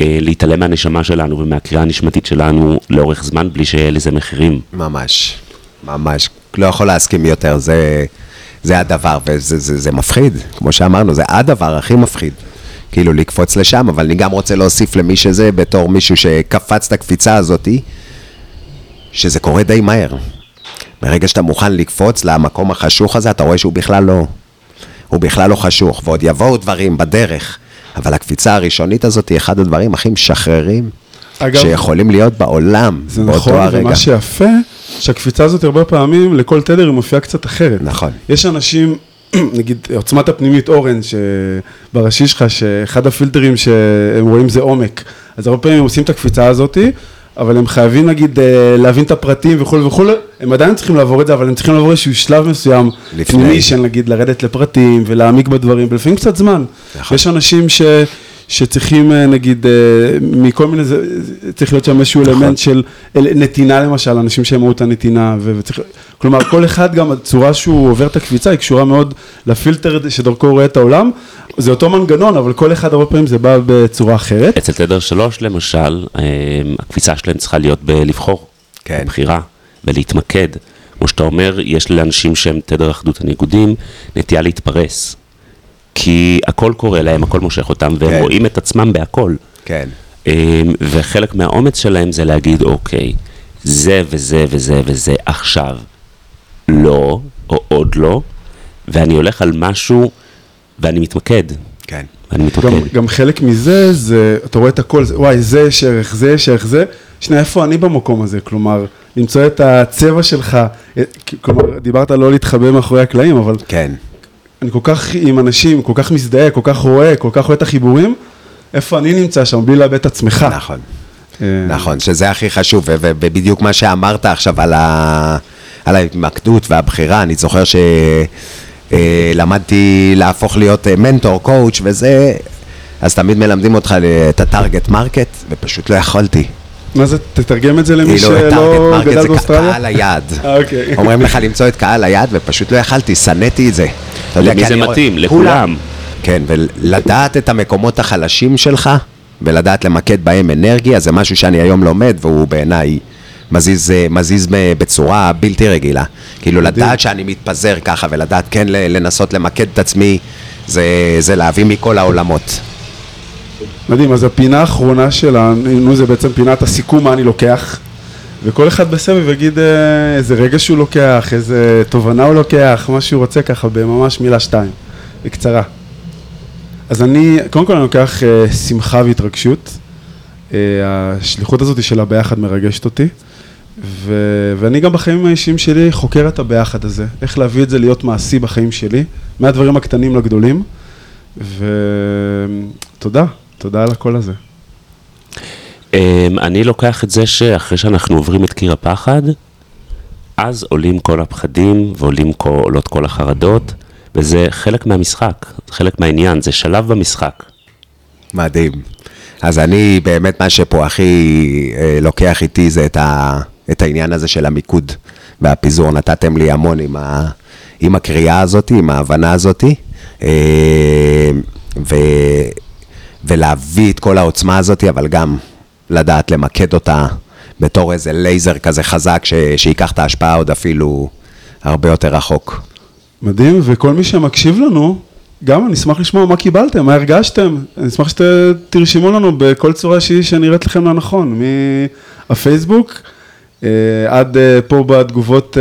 להתעלם מהנשמה שלנו ומהקריאה הנשמתית שלנו לאורך זמן, בלי שיהיה לזה מחירים. ממש, ממש, לא יכול להסכים יותר, זה הדבר, וזה מפחיד, כמו שאמרנו, זה הדבר הכי מפחיד, כאילו לקפוץ לשם, אבל אני גם רוצה להוסיף למי שזה, בתור מישהו שקפץ את הקפיצה הזאת, שזה קורה די מהר. ברגע שאתה מוכן לקפוץ למקום החשוך הזה, אתה רואה שהוא בכלל לא, הוא בכלל לא חשוך, ועוד יבואו דברים בדרך, אבל הקפיצה הראשונית הזאת היא אחד הדברים הכי משחררים, אגב, שיכולים להיות בעולם באותו נכון, הרגע. זה נכון, ומה שיפה, שהקפיצה הזאת הרבה פעמים, לכל תדר היא מופיעה קצת אחרת. נכון. יש אנשים, נגיד, עוצמת הפנימית אורן, שבראשי שלך, שאחד הפילטרים שהם רואים זה עומק. אז הרבה פעמים הם עושים את הקפיצה הזאת, אבל הם חייבים, נגיד, להבין את הפרטים וכו' וכו'. הם עדיין צריכים לעבור את זה, אבל הם צריכים לעבור איזשהו שלב מסוים. לפני. פנימי, שנגיד, לרדת לפרטים ולהעמיק בדברים, ולפעמים קצת זמן. נכון. יש אנשים שצריכים, נגיד, מכל מיני, צריך להיות שם איזשהו אלמנט של נתינה למשל, אנשים שהם ראו את הנתינה, כלומר, כל אחד גם הצורה שהוא עובר את הקפיצה, היא קשורה מאוד לפילטר שדרכו רואה את העולם, זה אותו מנגנון, אבל כל אחד הרבה פעמים זה בא בצורה אחרת. אצל תדר 3 למשל, הקפיצה שלהם צריכה להיות בלבחור, בבחירה, ולהתמקד. כמו שאתה אומר, יש לאנשים שהם תדר אחדות הניגודים, נטייה להתפרס. כי הכל קורה להם, הכל מושך אותם, והם כן. רואים את עצמם בהכל. כן. וחלק מהאומץ שלהם זה להגיד, אוקיי, זה וזה וזה וזה עכשיו לא, או עוד לא, ואני הולך על משהו, ואני מתמקד. כן. ואני מתמקד. גם חלק מזה, זה, אתה רואה את הכל, וואי, זה יש ערך, זה יש ערך, זה. שנייה, איפה אני במקום הזה? כלומר, למצוא את הצבע שלך, כלומר, דיברת לא להתחבא מאחורי הקלעים, אבל... כן. אני כל כך עם אנשים, כל כך מזדהה, כל כך רואה, כל כך רואה את החיבורים, איפה אני נמצא שם, בלי לאבד את עצמך. נכון, נכון, שזה הכי חשוב, ובדיוק מה שאמרת עכשיו על ההתמקדות והבחירה, אני זוכר שלמדתי להפוך להיות מנטור, קואוץ' וזה, אז תמיד מלמדים אותך את הטארגט מרקט, ופשוט לא יכולתי. מה זה, תתרגם את זה למי שלא גדל באוסטרליה? קהל היעד. אומרים לך למצוא את קהל היעד, ופשוט לא יכלתי, שנאתי את זה. למי זה מתאים? לכולם. כן, ולדעת את המקומות החלשים שלך, ולדעת למקד בהם אנרגיה, זה משהו שאני היום לומד, והוא בעיניי מזיז בצורה בלתי רגילה. כאילו לדעת שאני מתפזר ככה, ולדעת כן לנסות למקד את עצמי, זה להביא מכל העולמות. מדהים, אז הפינה האחרונה שלנו זה בעצם פינת הסיכום מה אני לוקח, וכל אחד בסביב יגיד איזה רגע שהוא לוקח, איזה תובנה הוא לוקח, מה שהוא רוצה ככה, בממש מילה שתיים, בקצרה. אז אני, קודם כל אני לוקח שמחה והתרגשות, השליחות הזאת של הביחד מרגשת אותי, ואני גם בחיים האישיים שלי חוקר את הביחד הזה, איך להביא את זה להיות מעשי בחיים שלי, מהדברים הקטנים לגדולים, ותודה, תודה על הכל הזה. אני לוקח את זה שאחרי שאנחנו עוברים את קיר הפחד, אז עולים כל הפחדים ועולים כל החרדות, וזה חלק מהמשחק, חלק מהעניין, זה שלב במשחק. מדהים. אז אני באמת מה שפה הכי לוקח איתי זה את העניין הזה של המיקוד והפיזור. נתתם לי המון עם הקריאה הזאת, עם ההבנה הזאת, ולהביא את כל העוצמה הזאת, אבל גם לדעת למקד אותה בתור איזה לייזר כזה חזק שיקח את ההשפעה עוד אפילו הרבה יותר רחוק. מדהים, וכל מי שמקשיב לנו, גם אני אשמח לשמוע מה קיבלתם, מה הרגשתם. אני אשמח שתרשימו לנו בכל צורה שהיא שנראית לכם לנכון, מהפייסבוק עד פה בתגובות,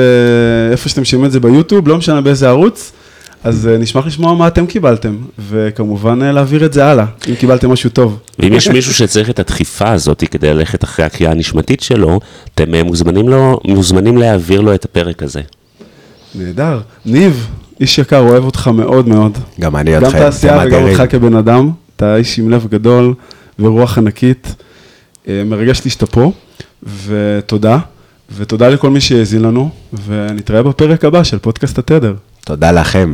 איפה שאתם שומעים את זה ביוטיוב, לא משנה באיזה ערוץ. אז נשמח לשמוע מה אתם קיבלתם, וכמובן להעביר את זה הלאה, אם קיבלתם משהו טוב. ואם יש מישהו שצריך את הדחיפה הזאת כדי ללכת אחרי הקריאה הנשמתית שלו, אתם מוזמנים להעביר לו את הפרק הזה. נהדר. ניב, איש יקר, אוהב אותך מאוד מאוד. גם אני אותך. גם את העשייה וגם אותך כבן אדם. אתה איש עם לב גדול ורוח ענקית. מרגש להשתפו, ותודה. ותודה לכל מי שהאזין לנו, ונתראה בפרק הבא של פודקאסט התדר. תודה לכם.